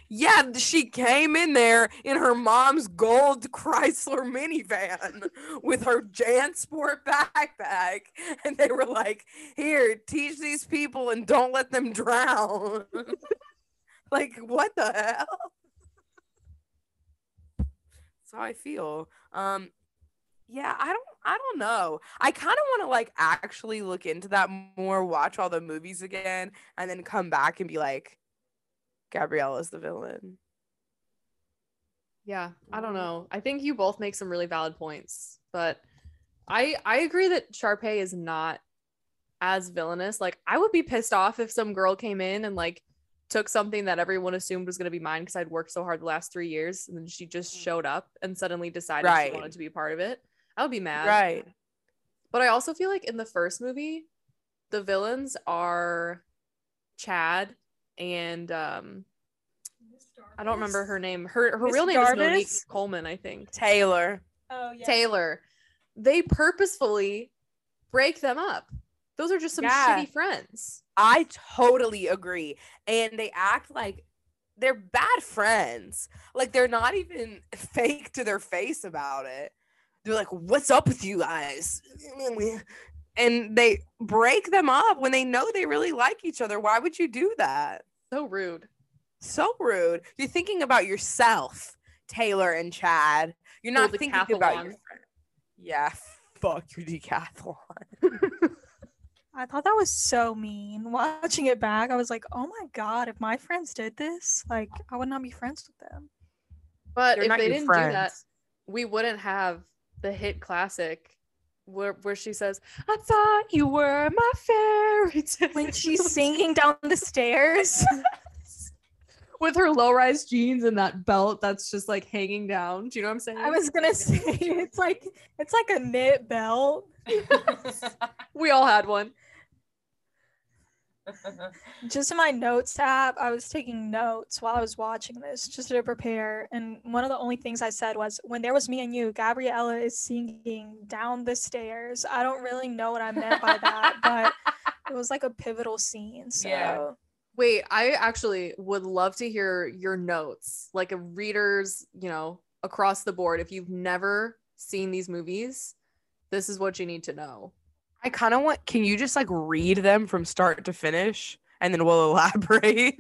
Yeah, she came in there in her mom's gold Chrysler minivan with her JanSport backpack. And they were like, here, teach these people and don't let them drown. Like, what the hell? That's how I feel. Um, yeah, I don't, I don't know. I kind of want to like actually look into that more, watch all the movies again, and then come back and be like, Gabriella's the villain. Yeah, I don't know. I think you both make some really valid points, but I, I agree that Sharpay is not as villainous. Like, I would be pissed off if some girl came in and like took something that everyone assumed was going to be mine because I'd worked so hard the last three years and then she just showed up and suddenly decided right. she wanted to be a part of it. I would be mad. Right. But I also feel like in the first movie, the villains are Chad and um, I don't remember her name. Her her Miss real name Jarvis? Is Monique Coleman, I think. Taylor. Oh, yeah. Taylor. They purposefully break them up. Those are just some yeah. shitty friends. I totally agree. And they act like they're bad friends. Like, they're not even fake to their face about it. They're like, what's up with you guys? And they break them up when they know they really like each other. Why would you do that? So rude. So rude. You're thinking about yourself, Taylor and Chad. You're not oh, thinking decathlon. About your friend. Yeah, fuck your decathlon. I thought that was so mean. Watching it back, I was like, oh my God, if my friends did this, like, I would not be friends with them. But They're if they didn't friends. do that, we wouldn't have the hit classic where, where she says, I thought you were my fairy tale. When she's singing down the stairs. With her low-rise jeans and that belt that's just like hanging down. Do you know what I'm saying? I was gonna say, it's like, it's like a knit belt. We all had one. Just in my notes app, I was taking notes while I was watching this just to prepare, and one of the only things I said was, when there was me and you, Gabriella is singing down the stairs. I don't really know what I meant by that, but it was like a pivotal scene, so yeah. Wait, I actually would love to hear your notes, like a readers, you know, across the board. If you've never seen these movies, this is what you need to know. I kind of want, can you just like read them from start to finish and then we'll elaborate?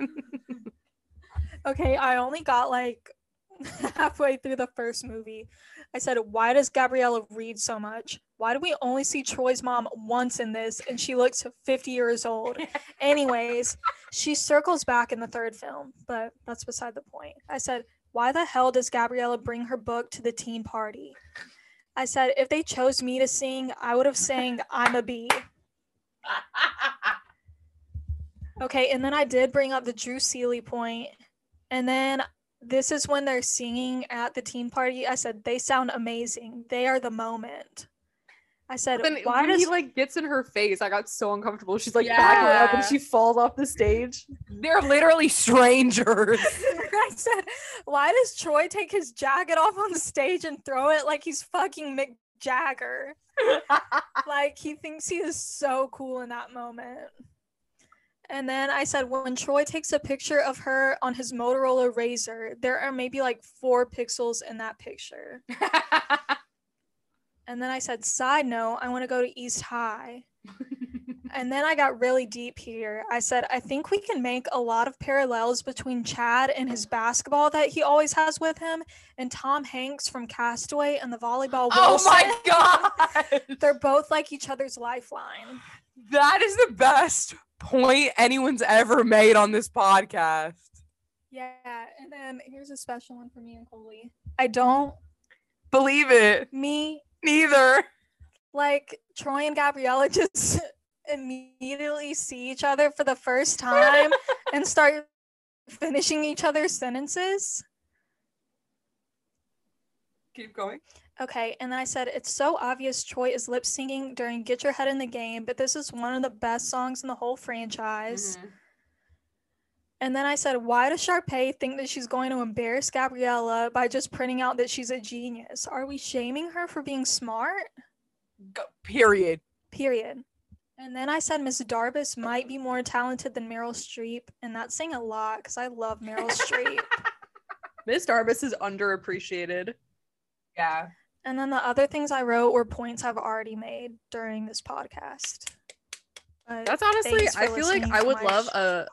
Okay, I only got like halfway through the first movie. I said, why does Gabriella read so much? Why do we only see Troy's mom once in this and she looks fifty years old? Anyways, she circles back in the third film, but that's beside the point. I said, why the hell does Gabriella bring her book to the teen party? I said, if they chose me to sing, I would have sang I'm a Bee. Okay, and then I did bring up the Drew Seeley point. And then this is when they're singing at the teen party. I said, they sound amazing. They are the moment. I said, then why when does- he like gets in her face, I got so uncomfortable. She's like yeah. backing up and she falls off the stage. They're literally strangers. I said, why does Troy take his jacket off on the stage and throw it like he's fucking Mick Jagger? Like, he thinks he is so cool in that moment. And then I said, when Troy takes a picture of her on his Motorola Razor, there are maybe like four pixels in that picture. And then I said, side note, I want to go to East High. And then I got really deep here. I said, I think we can make a lot of parallels between Chad and his basketball that he always has with him and Tom Hanks from Castaway and the volleyball Wilson. Oh my God. They're both like each other's lifeline. That is the best point anyone's ever made on this podcast. Yeah. And then here's a special one for me and Coley. I don't believe it. Me. Neither. like Troy and Gabriella just immediately see each other for the first time and start finishing each other's sentences. Keep going. Okay, and then I said, it's so obvious Troy is lip syncing during Get Your Head in the Game, but this is one of the best songs in the whole franchise. Mm-hmm. And then I said, why does Sharpay think that she's going to embarrass Gabriella by just printing out that she's a genius? Are we shaming her for being smart? Go, period. Period. And then I said, Miss Darbus might be more talented than Meryl Streep, and that's saying a lot because I love Meryl Streep. Miss Darbus is underappreciated. Yeah. And then the other things I wrote were points I've already made during this podcast. But that's honestly, I feel like I would love show. a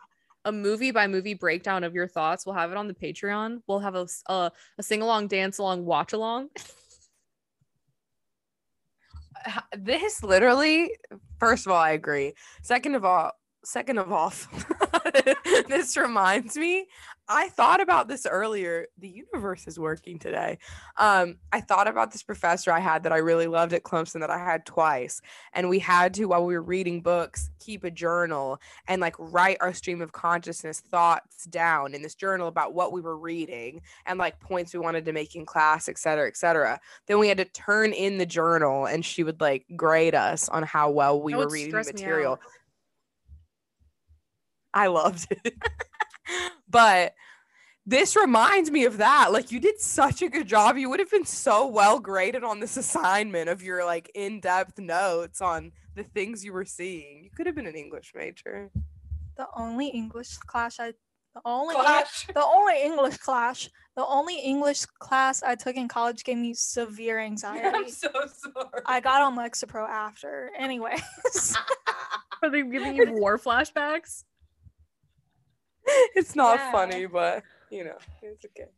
a movie by movie breakdown of your thoughts. We'll have it on the Patreon. We'll have a a, a sing along, dance along, watch along. This literally, first of all, I agree. Second of all, second of all, this reminds me, I thought about this earlier. The universe is working today. Um, I thought about this professor I had that I really loved at Clemson that I had twice. And we had to, while we were reading books, keep a journal and like write our stream of consciousness thoughts down in this journal about what we were reading and like points we wanted to make in class, et cetera, et cetera. Then we had to turn in the journal and she would like grade us on how well we were reading the material. I loved it. But this reminds me of that. Like, you did such a good job. You would have been so well graded on this assignment of your like in-depth notes on the things you were seeing. You could have been an English major. The only English class I the only clash. the only English class the only English class I took in college gave me severe anxiety. I'm so sorry. I got on Lexapro after. Anyways. Are they giving you war flashbacks? It's not yeah. funny, but you know, it's okay.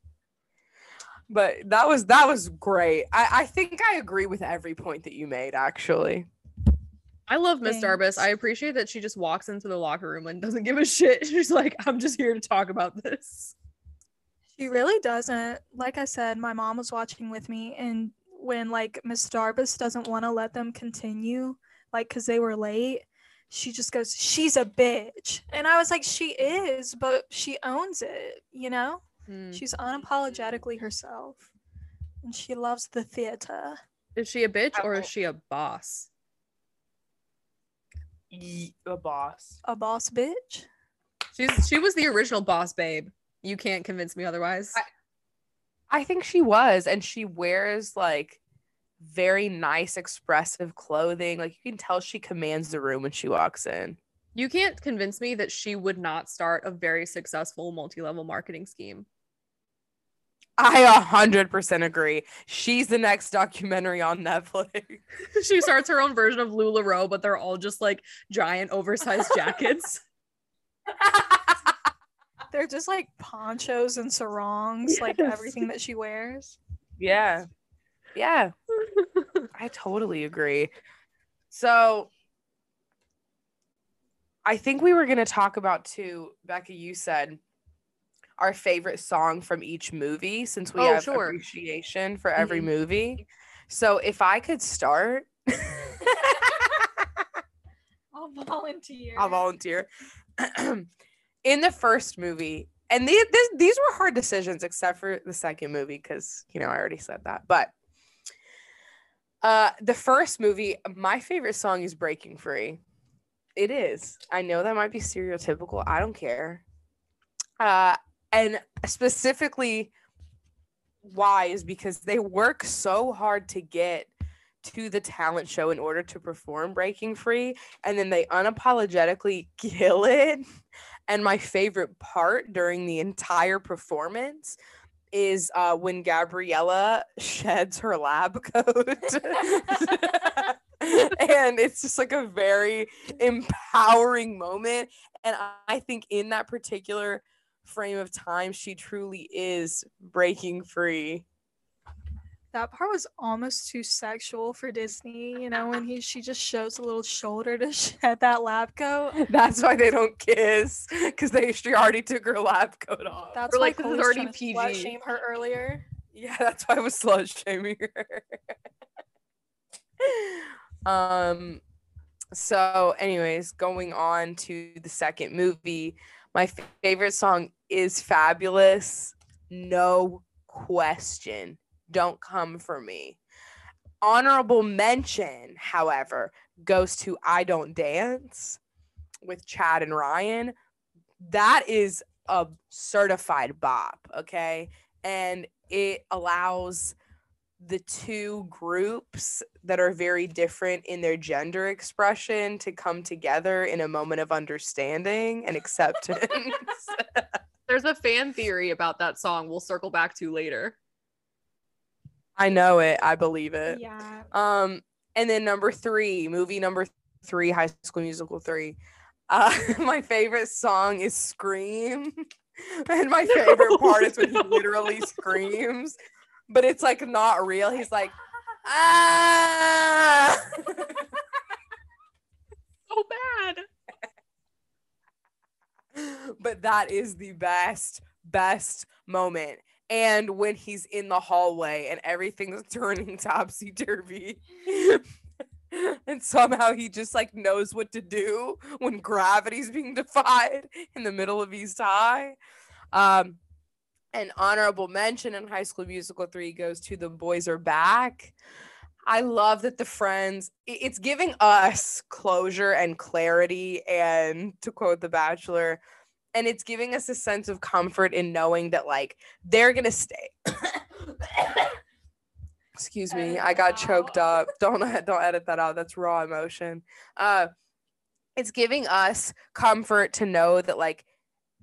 But that was that was great. I, I think I agree with every point that you made, actually. I love Miss Darbus. I appreciate that she just walks into the locker room and doesn't give a shit. She's like, I'm just here to talk about this. She really doesn't. Like I said, my mom was watching with me, and when like Miss Darbus doesn't want to let them continue, like because they were late, she just goes, she's a bitch. And I was like, she is, but she owns it, you know? Mm. She's unapologetically herself. And she loves the theater. Is she a bitch or is she a boss? A boss. A boss bitch? She's She was the original boss babe. You can't convince me otherwise. I, I think she was. And she wears, like, very nice expressive clothing. Like, you can tell she commands the room when she walks in. You can't convince me that she would not start a very successful multi-level marketing scheme. I a hundred percent agree. She's the next documentary on Netflix. She starts her own version of LuLaRoe, but they're all just like giant oversized jackets. They're just like ponchos and sarongs. Yes. Like everything that she wears. Yeah. Yeah, I totally agree. So I think we were going to talk about, too, Becca, you said our favorite song from each movie, since we oh, have sure. appreciation for every mm-hmm. movie. So if I could start. I'll volunteer. I'll volunteer. In the first movie, and these, these were hard decisions except for the second movie because, you know, I already said that, but. Uh, the first movie, my favorite song is Breaking Free. It is. I know that might be stereotypical. I don't care. Uh, and specifically why is because they work so hard to get to the talent show in order to perform Breaking Free. And then they unapologetically kill it. And my favorite part during the entire performance is uh, when Gabriella sheds her lab coat. And it's just like a very empowering moment. And I think in that particular frame of time, she truly is breaking free. That part was almost too sexual for Disney, you know, when he she just shows a little shoulder to shed that lab coat. That's why they don't kiss, because they she already took her lab coat off. That's or why like, this is already P G. Slut shame her earlier. Yeah, that's why I was slut shaming her. Um, so anyways, going on to the second movie, my favorite song is Fabulous. No question. Don't Come For Me. Honorable mention, however, goes to I Don't Dance with Chad and Ryan. That is a certified bop, okay? And it allows the two groups that are very different in their gender expression to come together in a moment of understanding and acceptance. There's a fan theory about that song we'll circle back to later. I know it. I believe it. Yeah. Um, and then number three, movie number three, High School Musical three. Uh, my favorite song is Scream. And my favorite no, part is when no, he literally no. screams. But it's, like, not real. He's like, ah! So bad. But that is the best, best moment. And when he's in the hallway and everything's turning topsy-turvy. And somehow he just, like, knows what to do when gravity's being defied in the middle of East High. Um, an honorable mention in High School Musical three goes to The Boys Are Back. I love that the friends, it's giving us closure and clarity, and to quote The Bachelor, and it's giving us a sense of comfort in knowing that, like, they're going to stay. Excuse me. I got choked up. Don't, don't edit that out. That's raw emotion. Uh, it's giving us comfort to know that, like,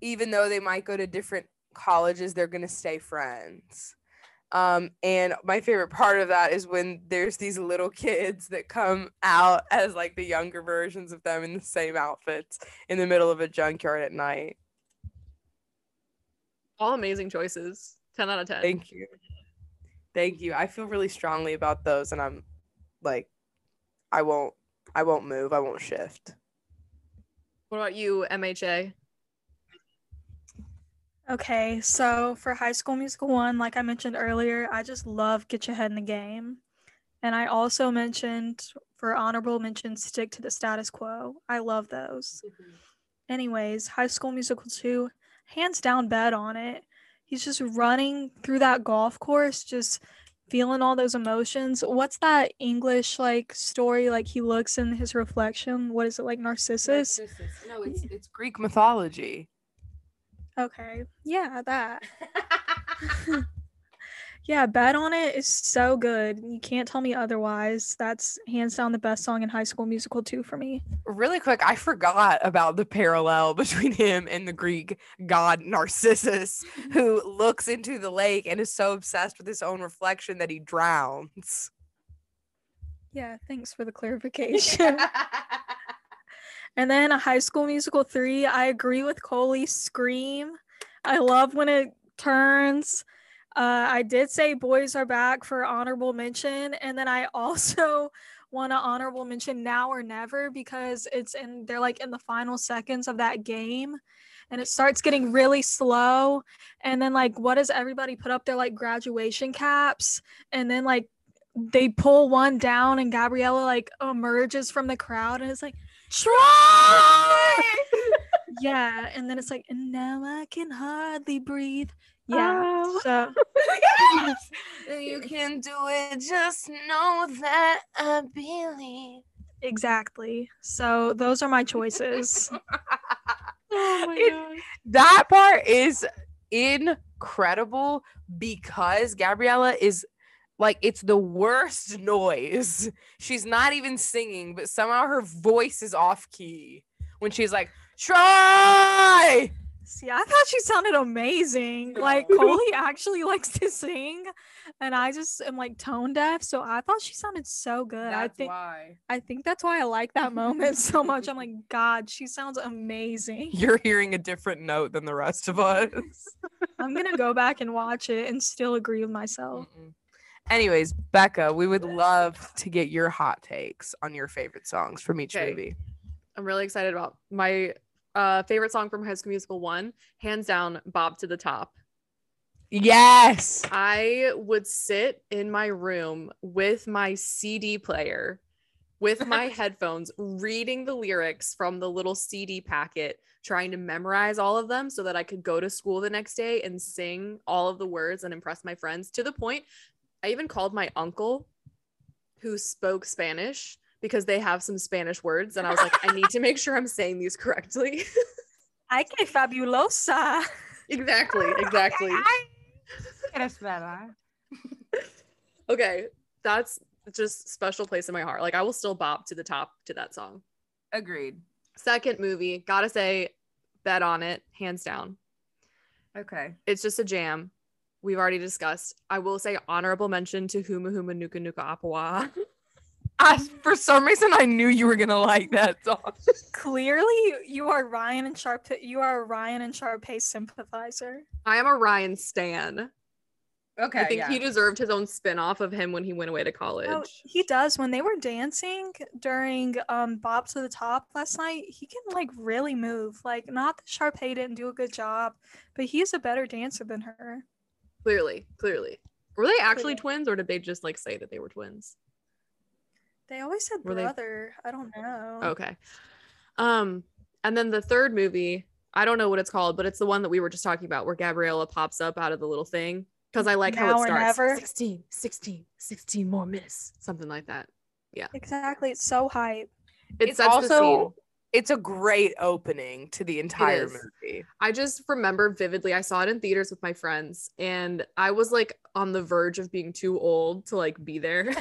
even though they might go to different colleges, they're going to stay friends. Um, and my favorite part of that is when there's these little kids that come out as, like, the younger versions of them in the same outfits in the middle of a junkyard at night. All amazing choices. ten out of ten. Thank you. Thank you. I feel really strongly about those, and I'm like, I won't, I won't move. I won't shift. What about you, M H A? Okay, so for High School Musical one, like I mentioned earlier, I just love Get Your Head in the Game. And I also mentioned, for honorable mention, Stick to the Status Quo. I love those. Mm-hmm. Anyways, High School Musical two, hands down bad on it. He's just running through that golf course, just feeling all those emotions. What's that English, like, story? Like, he looks in his reflection. What is it, like, Narcissus? Narcissus. No, it's it's Greek mythology. Okay, yeah, that. Yeah, Bet on It is so good. You can't tell me otherwise. That's hands down the best song in High School Musical two for me. Really quick, I forgot about the parallel between him and the Greek god Narcissus, who looks into the lake and is so obsessed with his own reflection that he drowns. Yeah, thanks for the clarification. And then a High School Musical three, I agree with Coley, Scream. I love when it turns. Uh, I did say Boys Are Back for honorable mention. And then I also want to honorable mention Now or Never, because it's in, they're like in the final seconds of that game. And it starts getting really slow. And then, like, what does everybody put up their, like, graduation caps? And then, like, they pull one down and Gabriella, like, emerges from the crowd and is like, try. Yeah, and then it's like, and now I can hardly breathe. Yeah, oh. So yes! You can do it, just know that I believe. Exactly. So those are my choices. Oh my god, that part is incredible because Gabriella is, like, it's the worst noise. She's not even singing, but somehow her voice is off key when she's like, try. See, I thought she sounded amazing. Like, Coley actually likes to sing, and I just am, like, tone deaf. So I thought she sounded so good. That's I think why. I think that's why I like that moment so much. I'm like, God, she sounds amazing. You're hearing a different note than the rest of us. I'm gonna go back and watch it and still agree with myself. Mm-mm. Anyways, Becca, we would love to get your hot takes on your favorite songs from each okay. movie. I'm really excited about my uh, favorite song from High School Musical one. Hands down, Bob to the Top. Yes! I would sit in my room with my C D player with my headphones, reading the lyrics from the little C D packet, trying to memorize all of them so that I could go to school the next day and sing all of the words and impress my friends, to the point I even called my uncle who spoke Spanish because they have some Spanish words. And I was like, I need to make sure I'm saying these correctly. Ay, que fabulosa. Exactly, exactly. Okay, that's just special place in my heart. Like, I will still bop to the top to that song. Agreed. Second movie, gotta say, Bet on It, hands down. Okay. It's just a jam. We've already discussed. I will say honorable mention to Huma Huma Nuka Nuka Apawa. I, for some reason, I knew you were gonna like that song. Clearly, you are Ryan and Sharpe. You are a Ryan and Sharpe sympathizer. I am a Ryan stan. Okay, I think yeah. he deserved his own spin-off of him when he went away to college. Oh, he does. When they were dancing during um, Bop to the Top last night, he can, like, really move. Like, not that Sharpe didn't do a good job, but he's a better dancer than her. Clearly, clearly. Were they actually clearly. twins, or did they just, like, say that they were twins? They always said were brother. They... I don't know. Okay. Um, and then the third movie, I don't know what it's called, but it's the one that we were just talking about where Gabriella pops up out of the little thing. Because I like now how it starts. Never. sixteen, sixteen, sixteen more minutes. Something like that. Yeah. Exactly. It's so hype. It it's sets also, the scene. It's a great opening to the entire movie. I just remember vividly, I saw it in theaters with my friends, and I was like on the verge of being too old to like be there.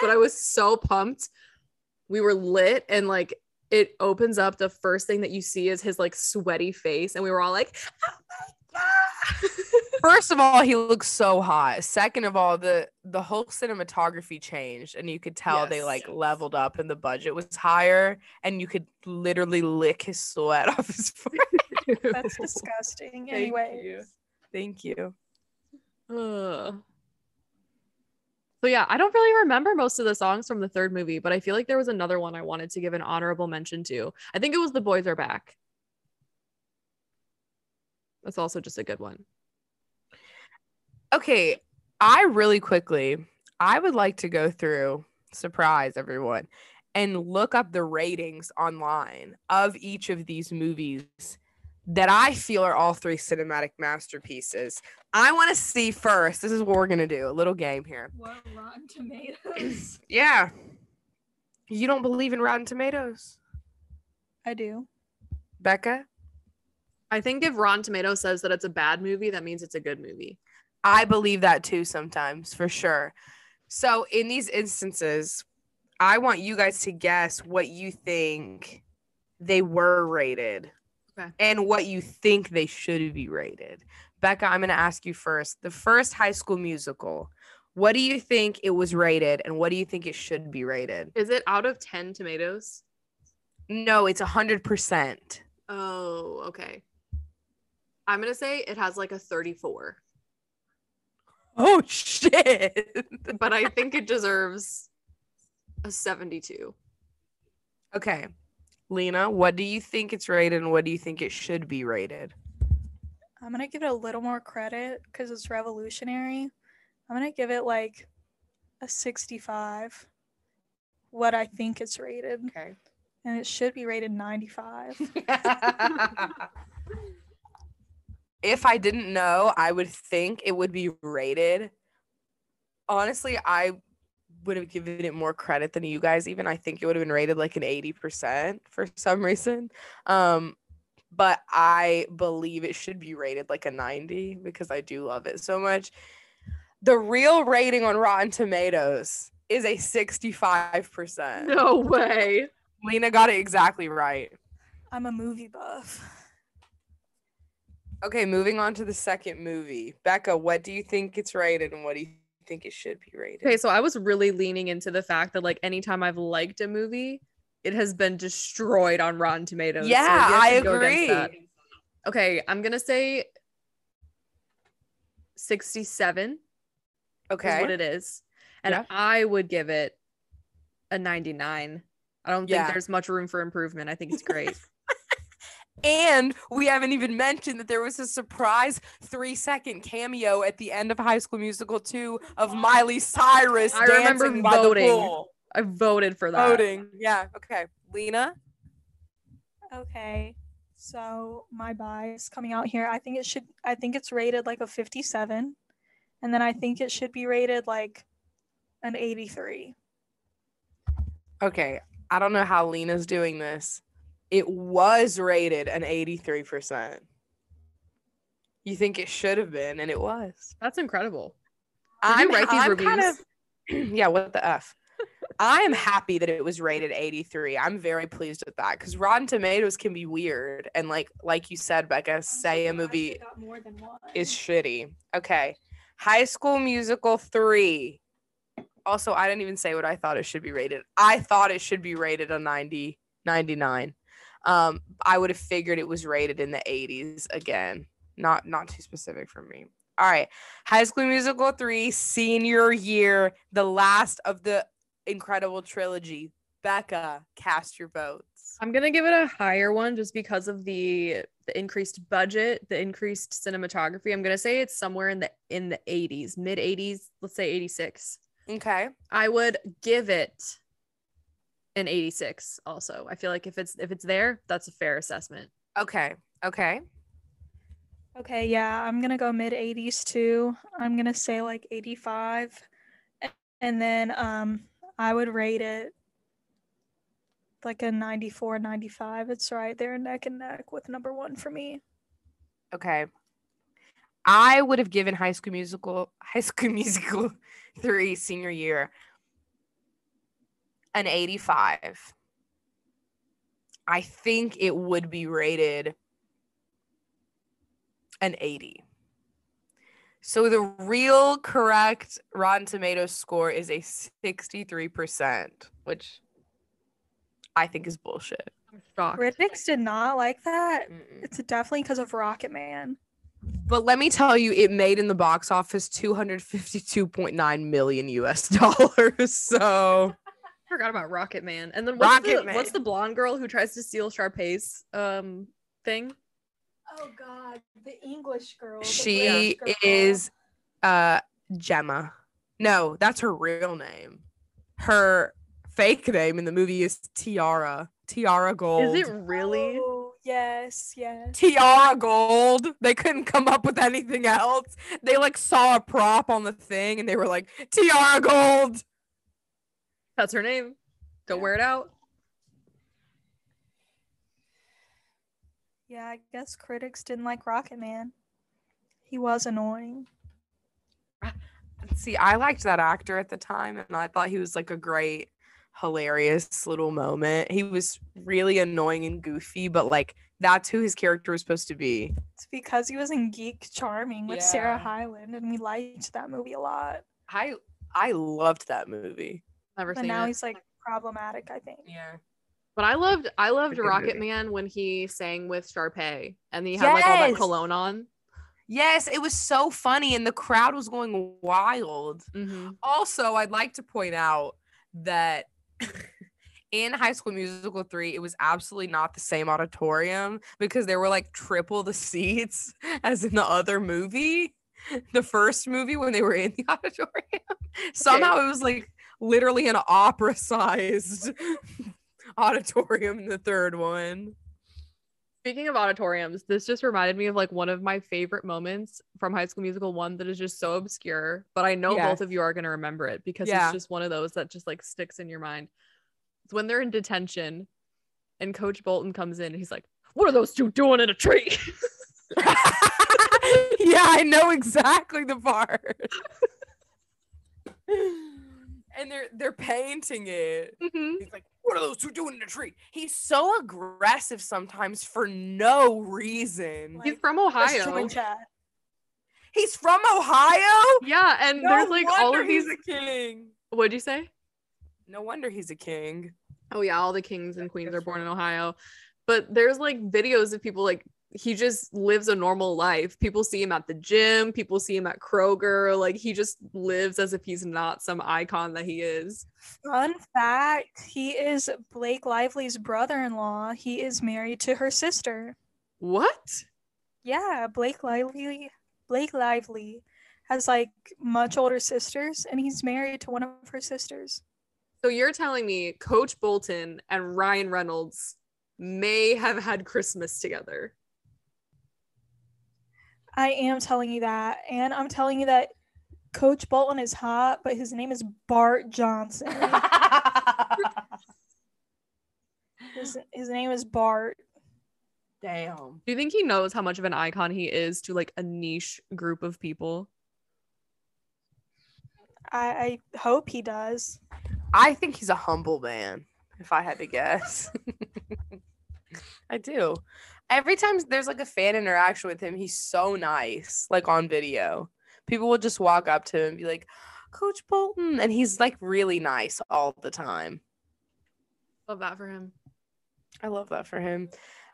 But I was so pumped. We were lit, and like it opens up. The first thing that you see is his like sweaty face, and we were all like, oh my God. First of all, he looks so hot. Second of all, the the whole cinematography changed, and you could tell yes. they like leveled up, and the budget was higher, and you could literally lick his sweat off his forehead. That's disgusting. Anyway, thank you. Thank you. Uh. So yeah, I don't really remember most of the songs from the third movie, but I feel like there was another one I wanted to give an honorable mention to. I think it was The Boys Are Back. That's also just a good one. Okay, I really quickly, I would like to go through, surprise everyone, and look up the ratings online of each of these movies that I feel are all three cinematic masterpieces. I want to see first, this is what we're going to do, a little game here. What, Rotten Tomatoes? Yeah. You don't believe in Rotten Tomatoes? I do. Becca? I think if Rotten Tomatoes says that it's a bad movie, that means it's a good movie. I believe that too sometimes, for sure. So in these instances, I want you guys to guess what you think they were rated okay. and what you think they should be rated. Becca, I'm going to ask you first. The first High School Musical, what do you think it was rated, and what do you think it should be rated? Is it out of ten tomatoes? No, it's one hundred percent. Oh, okay. I'm going to say it has like a thirty-four. Oh, shit. But I think it deserves a seventy-two. Okay. Lena, what do you think it's rated, and what do you think it should be rated? I'm going to give it a little more credit because it's revolutionary. I'm going to give it like a sixty-five, what I think it's rated. Okay. And it should be rated ninety-five. If I didn't know, I would think it would be rated. Honestly, I would have given it more credit than you guys even. I think it would have been rated like an eighty percent for some reason. Um, but I believe it should be rated like a ninety because I do love it so much. The real rating on Rotten Tomatoes is a sixty-five percent. No way. Lena got it exactly right. I'm a movie buff. Okay, moving on to the second movie. Becca, what do you think it's rated, and what do you think it should be rated? Okay, so I was really leaning into the fact that, like, anytime I've liked a movie, it has been destroyed on Rotten Tomatoes. Yeah, so I agree. Okay, I'm going to say sixty-seven. Okay. Is what it is. And yeah. I would give it a ninety-nine. I don't think yeah. there's much room for improvement. I think it's great. And we haven't even mentioned that there was a surprise three-second cameo at the end of High School Musical two of Miley Cyrus I dancing remember by voting. the pool. I voted for that. Voting. Yeah. Okay. Lena? Okay. So my bias coming out here, I think it should, I think it's rated like a fifty-seven. And then I think it should be rated like an eighty-three. Okay. I don't know how Lena's doing this. It was rated an eighty-three percent. You think it should have been, and it was. That's incredible. Did you write these I'm reviews? Kind of, yeah, what the F? I am happy that it was rated eighty-three. I'm very pleased with that, because Rotten Tomatoes can be weird. And like like you said, Becca, say a movie is shitty. Okay. High School Musical three. Also, I didn't even say what I thought it should be rated. I thought it should be rated a ninety, ninety-nine. Um, I would have figured it was rated in the eighties again. Not not too specific for me. All right. High School Musical three, senior year, the last of the incredible trilogy. Becca, cast your votes. I'm going to give it a higher one just because of the the increased budget, the increased cinematography. I'm going to say it's somewhere in the in the eighties, mid eighties, let's say eighty-six. Okay. I would give it an eighty-six also. I feel like if it's if it's there, that's a fair assessment. Okay. Okay. Okay, yeah, I'm going to go mid-eighties too. I'm going to say like eighty-five. And then um, I would rate it like a ninety-four, ninety-five. It's right there neck and neck with number one for me. Okay. I would have given High School Musical, High School Musical three senior year an eighty-five. I think it would be rated an eighty. So the real correct Rotten Tomatoes score is a sixty-three percent, which I think is bullshit. I'm shocked. Critics did not like that. Mm-mm. It's definitely because of Rocket Man. But let me tell you, it made in the box office two hundred fifty-two point nine million U S dollars. So I forgot about Rocket Man. And then what's the, what's the blonde girl who tries to steal Sharpay's um thing? Oh God, the English girl. The she English girl. is uh Gemma. No, that's her real name. Her fake name in the movie is Tiara. Tiara Gold. Is it really? Oh, yes, yes. Tiara Gold. They couldn't come up with anything else. They like saw a prop on the thing and they were like, Tiara Gold. That's her name. Go wear it out. Yeah, I guess critics didn't like Rocket Man. He was annoying. See, I liked that actor at the time, and I thought he was like a great, hilarious little moment. He was really annoying and goofy, but like that's who his character was supposed to be. It's because he was in Geek Charming with yeah. Sarah Hyland, and we liked that movie a lot. I I loved that movie. Never but seen now it. He's like problematic, I think. Yeah. But I loved I loved Rocket Man when he sang with Sharpay and he had yes. like all that cologne on. Yes, it was so funny and the crowd was going wild. Mm-hmm. Also, I'd like to point out that in High School Musical three, it was absolutely not the same auditorium because there were like triple the seats as in the other movie, the first movie when they were in the auditorium. Okay. Somehow it was like literally an opera-sized auditorium in the third one. Speaking of auditoriums, this just reminded me of like one of my favorite moments from High School Musical one that is just so obscure, but I know yes. both of you are going to remember it because yeah. it's just one of those that just like sticks in your mind. It's when they're in detention and Coach Bolton comes in and he's like, what are those two doing in a tree? Yeah, I know exactly the part. And they're they're painting it. Mm-hmm. He's like, what are those two doing in a tree? He's so aggressive sometimes for no reason. Like, he's from Ohio. He's from Ohio? Yeah, and no there's like all of these. He's a king. What'd you say? No wonder he's a king. Oh yeah, all the kings and queens are born in Ohio. But there's like videos of people like he just lives a normal life. People see him at the gym. People see him at Kroger. Like, he just lives as if he's not some icon that he is. Fun fact, he is Blake Lively's brother-in-law. He is married to her sister. What? Yeah, Blake Lively, Blake Lively has, like, much older sisters, and he's married to one of her sisters. So you're telling me Coach Bolton and Ryan Reynolds may have had Christmas together. I am telling you that. And I'm telling you that Coach Bolton is hot, but his name is Bart Johnson. his, his name is Bart. Damn. Do you think he knows how much of an icon he is to like a niche group of people? I, I hope he does. I think he's a humble man, if I had to guess. I do. Every time there's like a fan interaction with him, he's so nice, like on video. People will just walk up to him and be like, Coach Bolton. And he's like really nice all the time. Love that for him. I love that for him.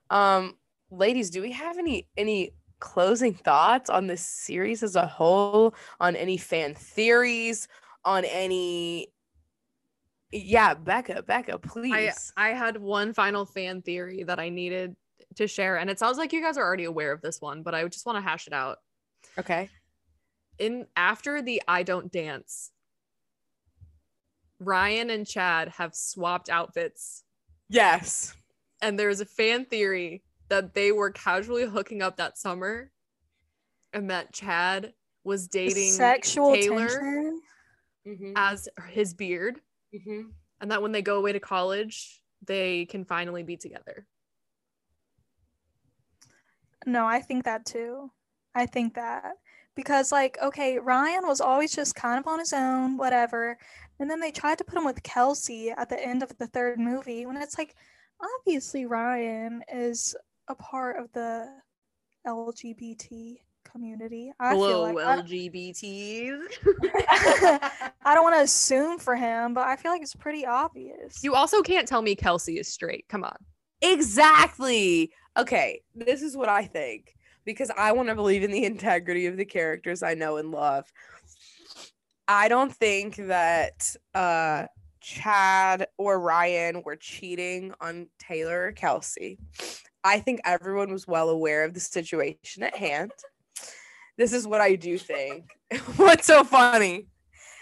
Um, ladies, do we have any any closing thoughts on this series as a whole, on any fan theories, on any... Yeah, Becca, Becca, please. I, I had one final fan theory that I needed to share, and it sounds like you guys are already aware of this one, but I just want to hash it out. Okay. In after the I Don't Dance, Ryan and Chad have swapped outfits. Yes. And there is a fan theory that they were casually hooking up that summer and that Chad was dating sexual Taylor tension. Mm-hmm. as his beard. Mm-hmm. And that when they go away to college, they can finally be together. No, I think that too. I think that. Because, like, okay, Ryan was always just kind of on his own, whatever. And then they tried to put him with Kelsey at the end of the third movie when it's like, obviously Ryan is a part of the L G B T community. I Hello, feel like L G B Ts. I, I don't want to assume for him, but I feel like it's pretty obvious. You also can't tell me Kelsey is straight. Come on. Exactly. Okay, this is what I think, because I want to believe in the integrity of the characters I know and love. I don't think that uh Chad or Ryan were cheating on Taylor or Kelsey. I think everyone was well aware of the situation at hand. This is what I do think. What's so funny?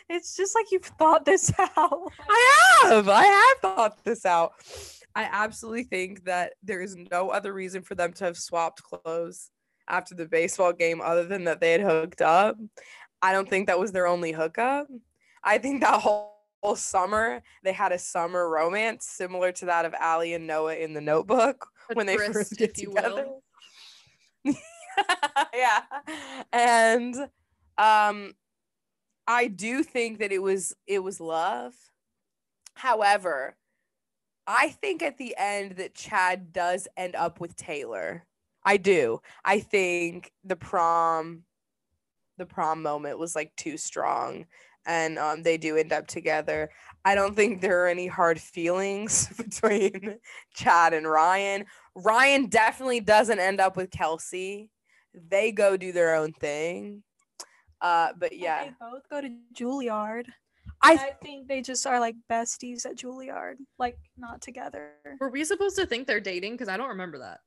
It's just like you've thought this out. I have. I have thought this out. I absolutely think that there is no other reason for them to have swapped clothes after the baseball game other than that they had hooked up. I don't think that was their only hookup. I think that whole whole summer they had a summer romance similar to that of Allie and Noah in The Notebook, a when they tryst, first get together. Yeah. And um I do think that it was it was love. However, I think at the end that Chad does end up with Taylor. I do. I think the prom the prom moment was like too strong. And um, they do end up together. I don't think there are any hard feelings between Chad and Ryan. Ryan definitely doesn't end up with Kelsey. They go do their own thing. Uh, but yeah. They both go to Juilliard. I, th- I think they just are like besties at Juilliard. Like not together. Were we supposed to think they're dating? Because I don't remember that.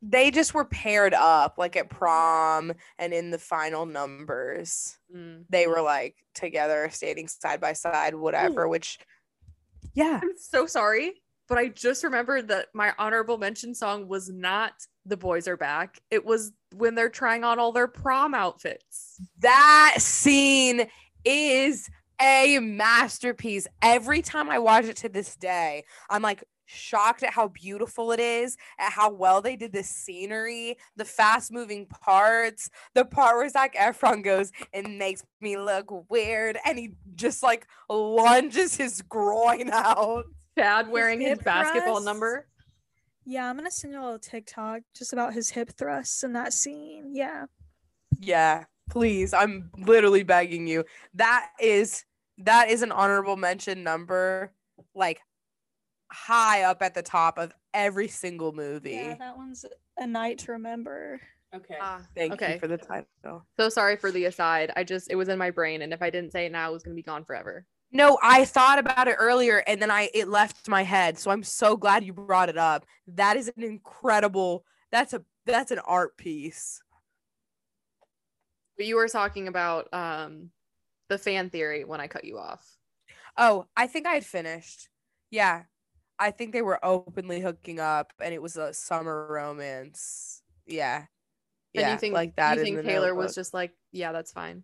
They just were paired up, like at prom and in the final numbers. Mm. They were like together, standing side by side, whatever, Ooh. Which, yeah. I'm so sorry, but I just remembered that my honorable mention song was not The Boys Are Back. It was when they're trying on all their prom outfits. That scene is a masterpiece. Every time I watch it to this day, I'm like, shocked at how beautiful it is, at how well they did the scenery, the fast moving parts, the part where Zac Efron goes, it makes me look weird, and he just like lunges his groin out. Chad wearing his, his basketball thrust. Number. Yeah, I'm gonna send you a little TikTok just about his hip thrusts in that scene. Yeah. Yeah, please. I'm literally begging you. That is that is an honorable mention number. Like high up at the top of every single movie. Yeah, that one's a night to remember. Okay. Ah, Thank okay. you for the title. So sorry for the aside. I just, it was in my brain, and if I didn't say it now, it was going to be gone forever. No, I thought about it earlier, and then I it left my head, so I'm so glad you brought it up. That is an incredible, that's a that's an art piece. But you were talking about um, the fan theory when I cut you off. Oh, I think I had finished. Yeah. I think they were openly hooking up and it was a summer romance. Yeah. And yeah, you think, like that. You think Taylor Notebook was just like, yeah, that's fine.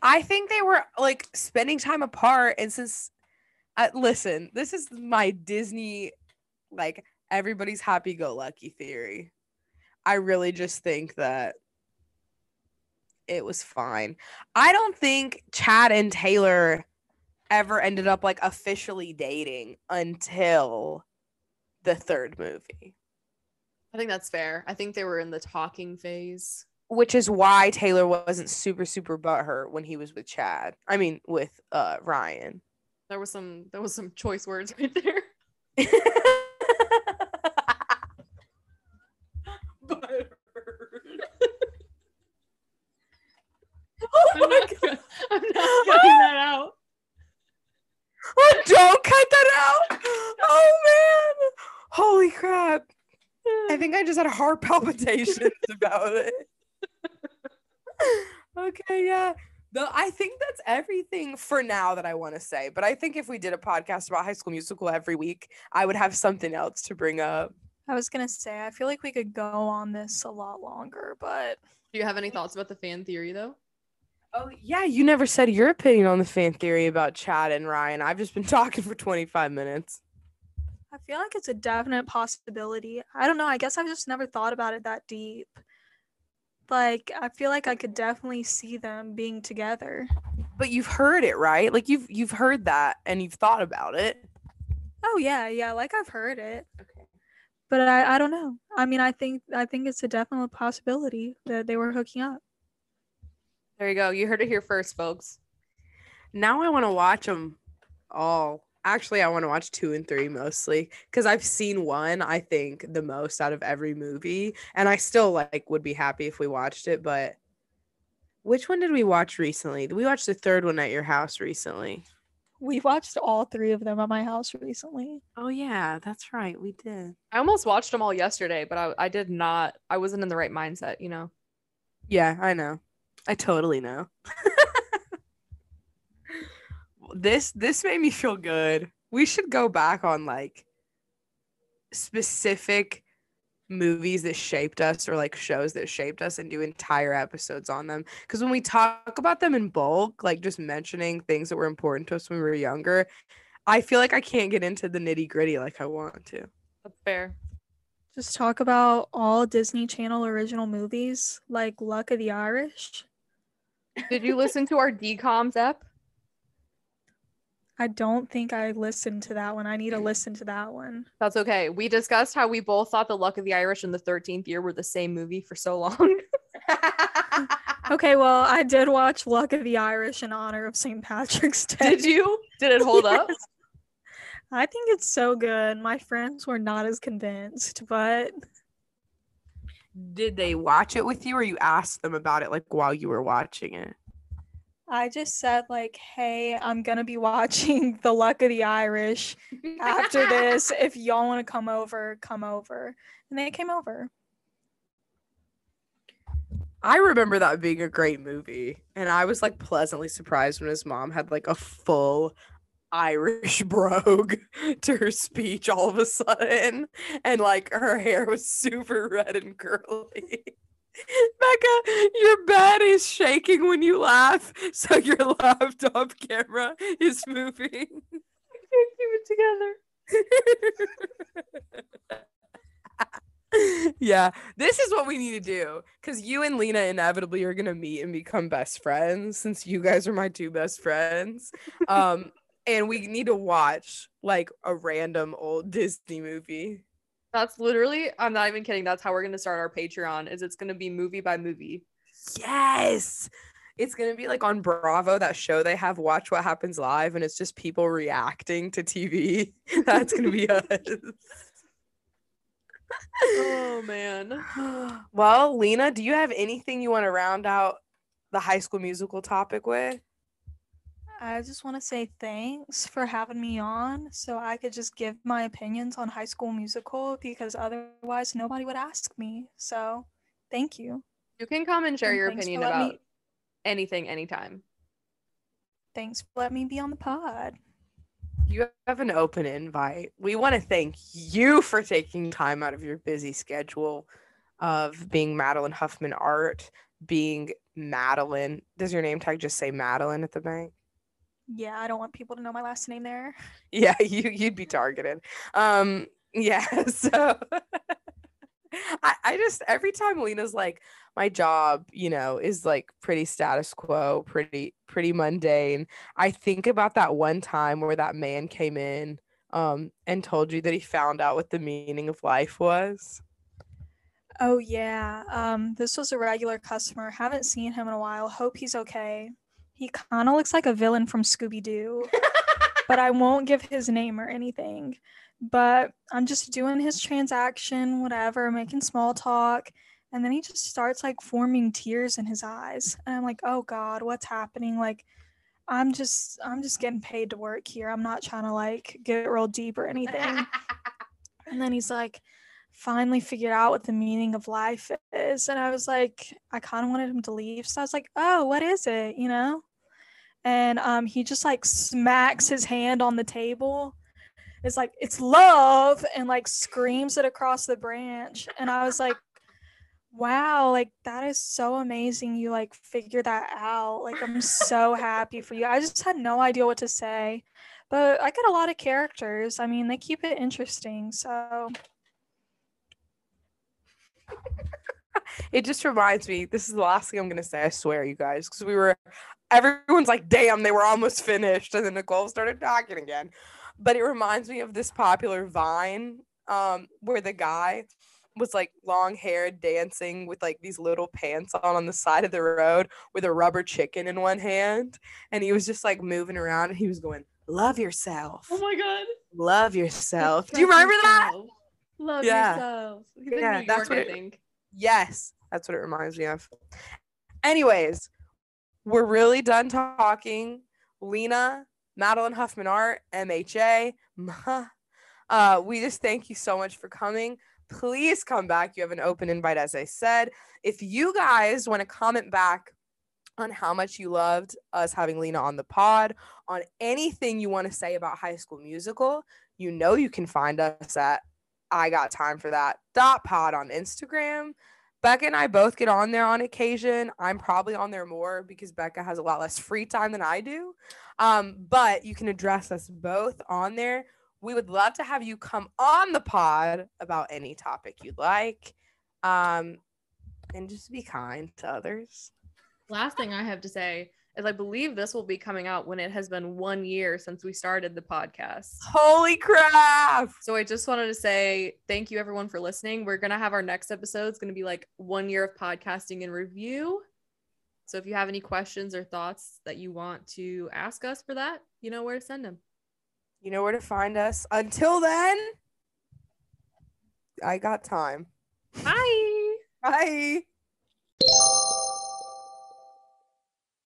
I think they were like spending time apart, and since uh, listen, this is my Disney, like, everybody's happy-go-lucky theory. I really just think that it was fine. I don't think Chad and Taylor ever ended up like officially dating until the third movie. I think that's fair. I think they were in the talking phase, which is why Taylor wasn't super super butthurt when he was with Chad. I mean, with uh Ryan. There was some there was some choice words right there. Butthurt. Oh I'm, my not, God. I'm not cutting that out. Oh, don't cut that out. Oh man. Holy crap. I think I just had heart palpitations about it. Okay, yeah. Though I think that's everything for now that I want to say. But I think if we did a podcast about High School Musical every week, I would have something else to bring up. I was gonna say, I feel like we could go on this a lot longer, but do you have any thoughts about the fan theory though? Oh yeah, you never said your opinion on the fan theory about Chad and Ryan. I've just been talking for twenty-five minutes. I feel like it's a definite possibility. I don't know. I guess I've just never thought about it that deep. Like, I feel like I could definitely see them being together. But you've heard it, right? Like, you've you've heard that and you've thought about it. Oh, yeah. Yeah. Like, I've heard it. Okay. But I, I don't know. I mean, I think I think it's a definite possibility that they were hooking up. There you go. You heard it here first, folks. Now I want to watch them all. Actually, I want to watch two and three mostly because I've seen one, I think, the most out of every movie. And I still, like, would be happy if we watched it. But which one did we watch recently? We watched the third one at your house recently. We watched all three of them at my house recently. Oh, yeah, that's right. We did. I almost watched them all yesterday, but I, I did not. I wasn't in the right mindset, you know? Yeah, I know. I totally know. This this made me feel good. We should go back on like specific movies that shaped us or like shows that shaped us and do entire episodes on them. Because when we talk about them in bulk, like just mentioning things that were important to us when we were younger, I feel like I can't get into the nitty gritty like I want to. That's fair. Just talk about all Disney Channel original movies like Luck of the Irish. Did you listen to our D COMS app? I don't think I listened to that one. I need to listen to that one. That's okay. We discussed how we both thought The Luck of the Irish and The thirteenth Year were the same movie for so long. Okay, well, I did watch Luck of the Irish in honor of Saint Patrick's Day. Did you? Did it hold yes. up? I think it's so good. My friends were not as convinced, but... Did they watch it with you, or you asked them about it like while you were watching it? I just said, like, hey, I'm going to be watching The Luck of the Irish after this. If y'all want to come over, come over. And they came over. I remember that being a great movie. And I was, like, pleasantly surprised when his mom had, like, a full Irish brogue to her speech all of a sudden. And, like, her hair was super red and curly. Becca, your bed is shaking when you laugh, so your laptop camera is moving. I can't keep it together. Yeah, this is what we need to do, because you and Lena inevitably are going to meet and become best friends, since you guys are my two best friends. Um, and we need to watch, like, a random old Disney movie. That's literally, I'm not even kidding. That's how we're going to start our Patreon, is it's going to be movie by movie. Yes. It's going to be like on Bravo, that show they have, Watch What Happens Live, and it's just people reacting to T V. That's going to be us. Oh, man. Well, Lena, do you have anything you want to round out the High School Musical topic with? I just want to say thanks for having me on so I could just give my opinions on High School Musical, because otherwise nobody would ask me. So thank you. You can come and share and your opinion about me- anything, anytime. Thanks for letting me be on the pod. You have an open invite. We want to thank you for taking time out of your busy schedule of being Madeline Huffman Art, being Madeline. Does your name tag just say Madeline at the bank? Yeah, I don't want people to know my last name there. Yeah, you, you'd be targeted. Um, yeah, so I, I just, every time Lena's like, my job, you know, is like pretty status quo, pretty, pretty mundane. I think about that one time where that man came in um, and told you that he found out what the meaning of life was. Oh, yeah. Um, this was a regular customer. Haven't seen him in a while. Hope he's okay. He kind of looks like a villain from Scooby-Doo, but I won't give his name or anything. But I'm just doing his transaction, whatever, making small talk. And then he just starts like forming tears in his eyes. And I'm like, oh God, what's happening? Like, I'm just, I'm just getting paid to work here. I'm not trying to like get real deep or anything. And then he's like, finally figured out what the meaning of life is. And I was like, I kind of wanted him to leave. So I was like, oh, what is it? You know? And um, he just like smacks his hand on the table. It's like, it's love, and like screams it across the branch. And I was like, wow, like that is so amazing you like figure that out. Like I'm so happy for you. I just had no idea what to say, but I got a lot of characters. I mean, they keep it interesting, so it just reminds me, this is the last thing I'm gonna say, I swear, you guys, because we were everyone's like, damn, they were almost finished, and then Nicole started talking again. But it reminds me of this popular Vine um where the guy was like long hair dancing with like these little pants on on the side of the road with a rubber chicken in one hand, and he was just like moving around, and he was going, love yourself. Oh my God, love yourself. Do you remember that? Love yeah. yourself. Yeah, York, that's what I think. It, yes, that's what it reminds me of. Anyways, we're really done talking. Lena, Madeline Huffman Art, M H A. Uh, we just thank you so much for coming. Please come back. You have an open invite, as I said. If you guys want to comment back on how much you loved us having Lena on the pod, on anything you want to say about High School Musical, you know you can find us at I Got Time For That dot pod on Instagram. Becca and I both get on there on occasion. I'm probably on there more because Becca has a lot less free time than I do. Um, but you can address us both on there. We would love to have you come on the pod about any topic you'd like. Um, and just be kind to others. Last thing I have to say is I believe this will be coming out when it has been one year since we started the podcast. Holy crap! So I just wanted to say thank you everyone for listening. We're going to have our next episode. It's going to be like one year of podcasting and review. So if you have any questions or thoughts that you want to ask us for that, you know where to send them. You know where to find us. Until then, I got time. Bye! Bye!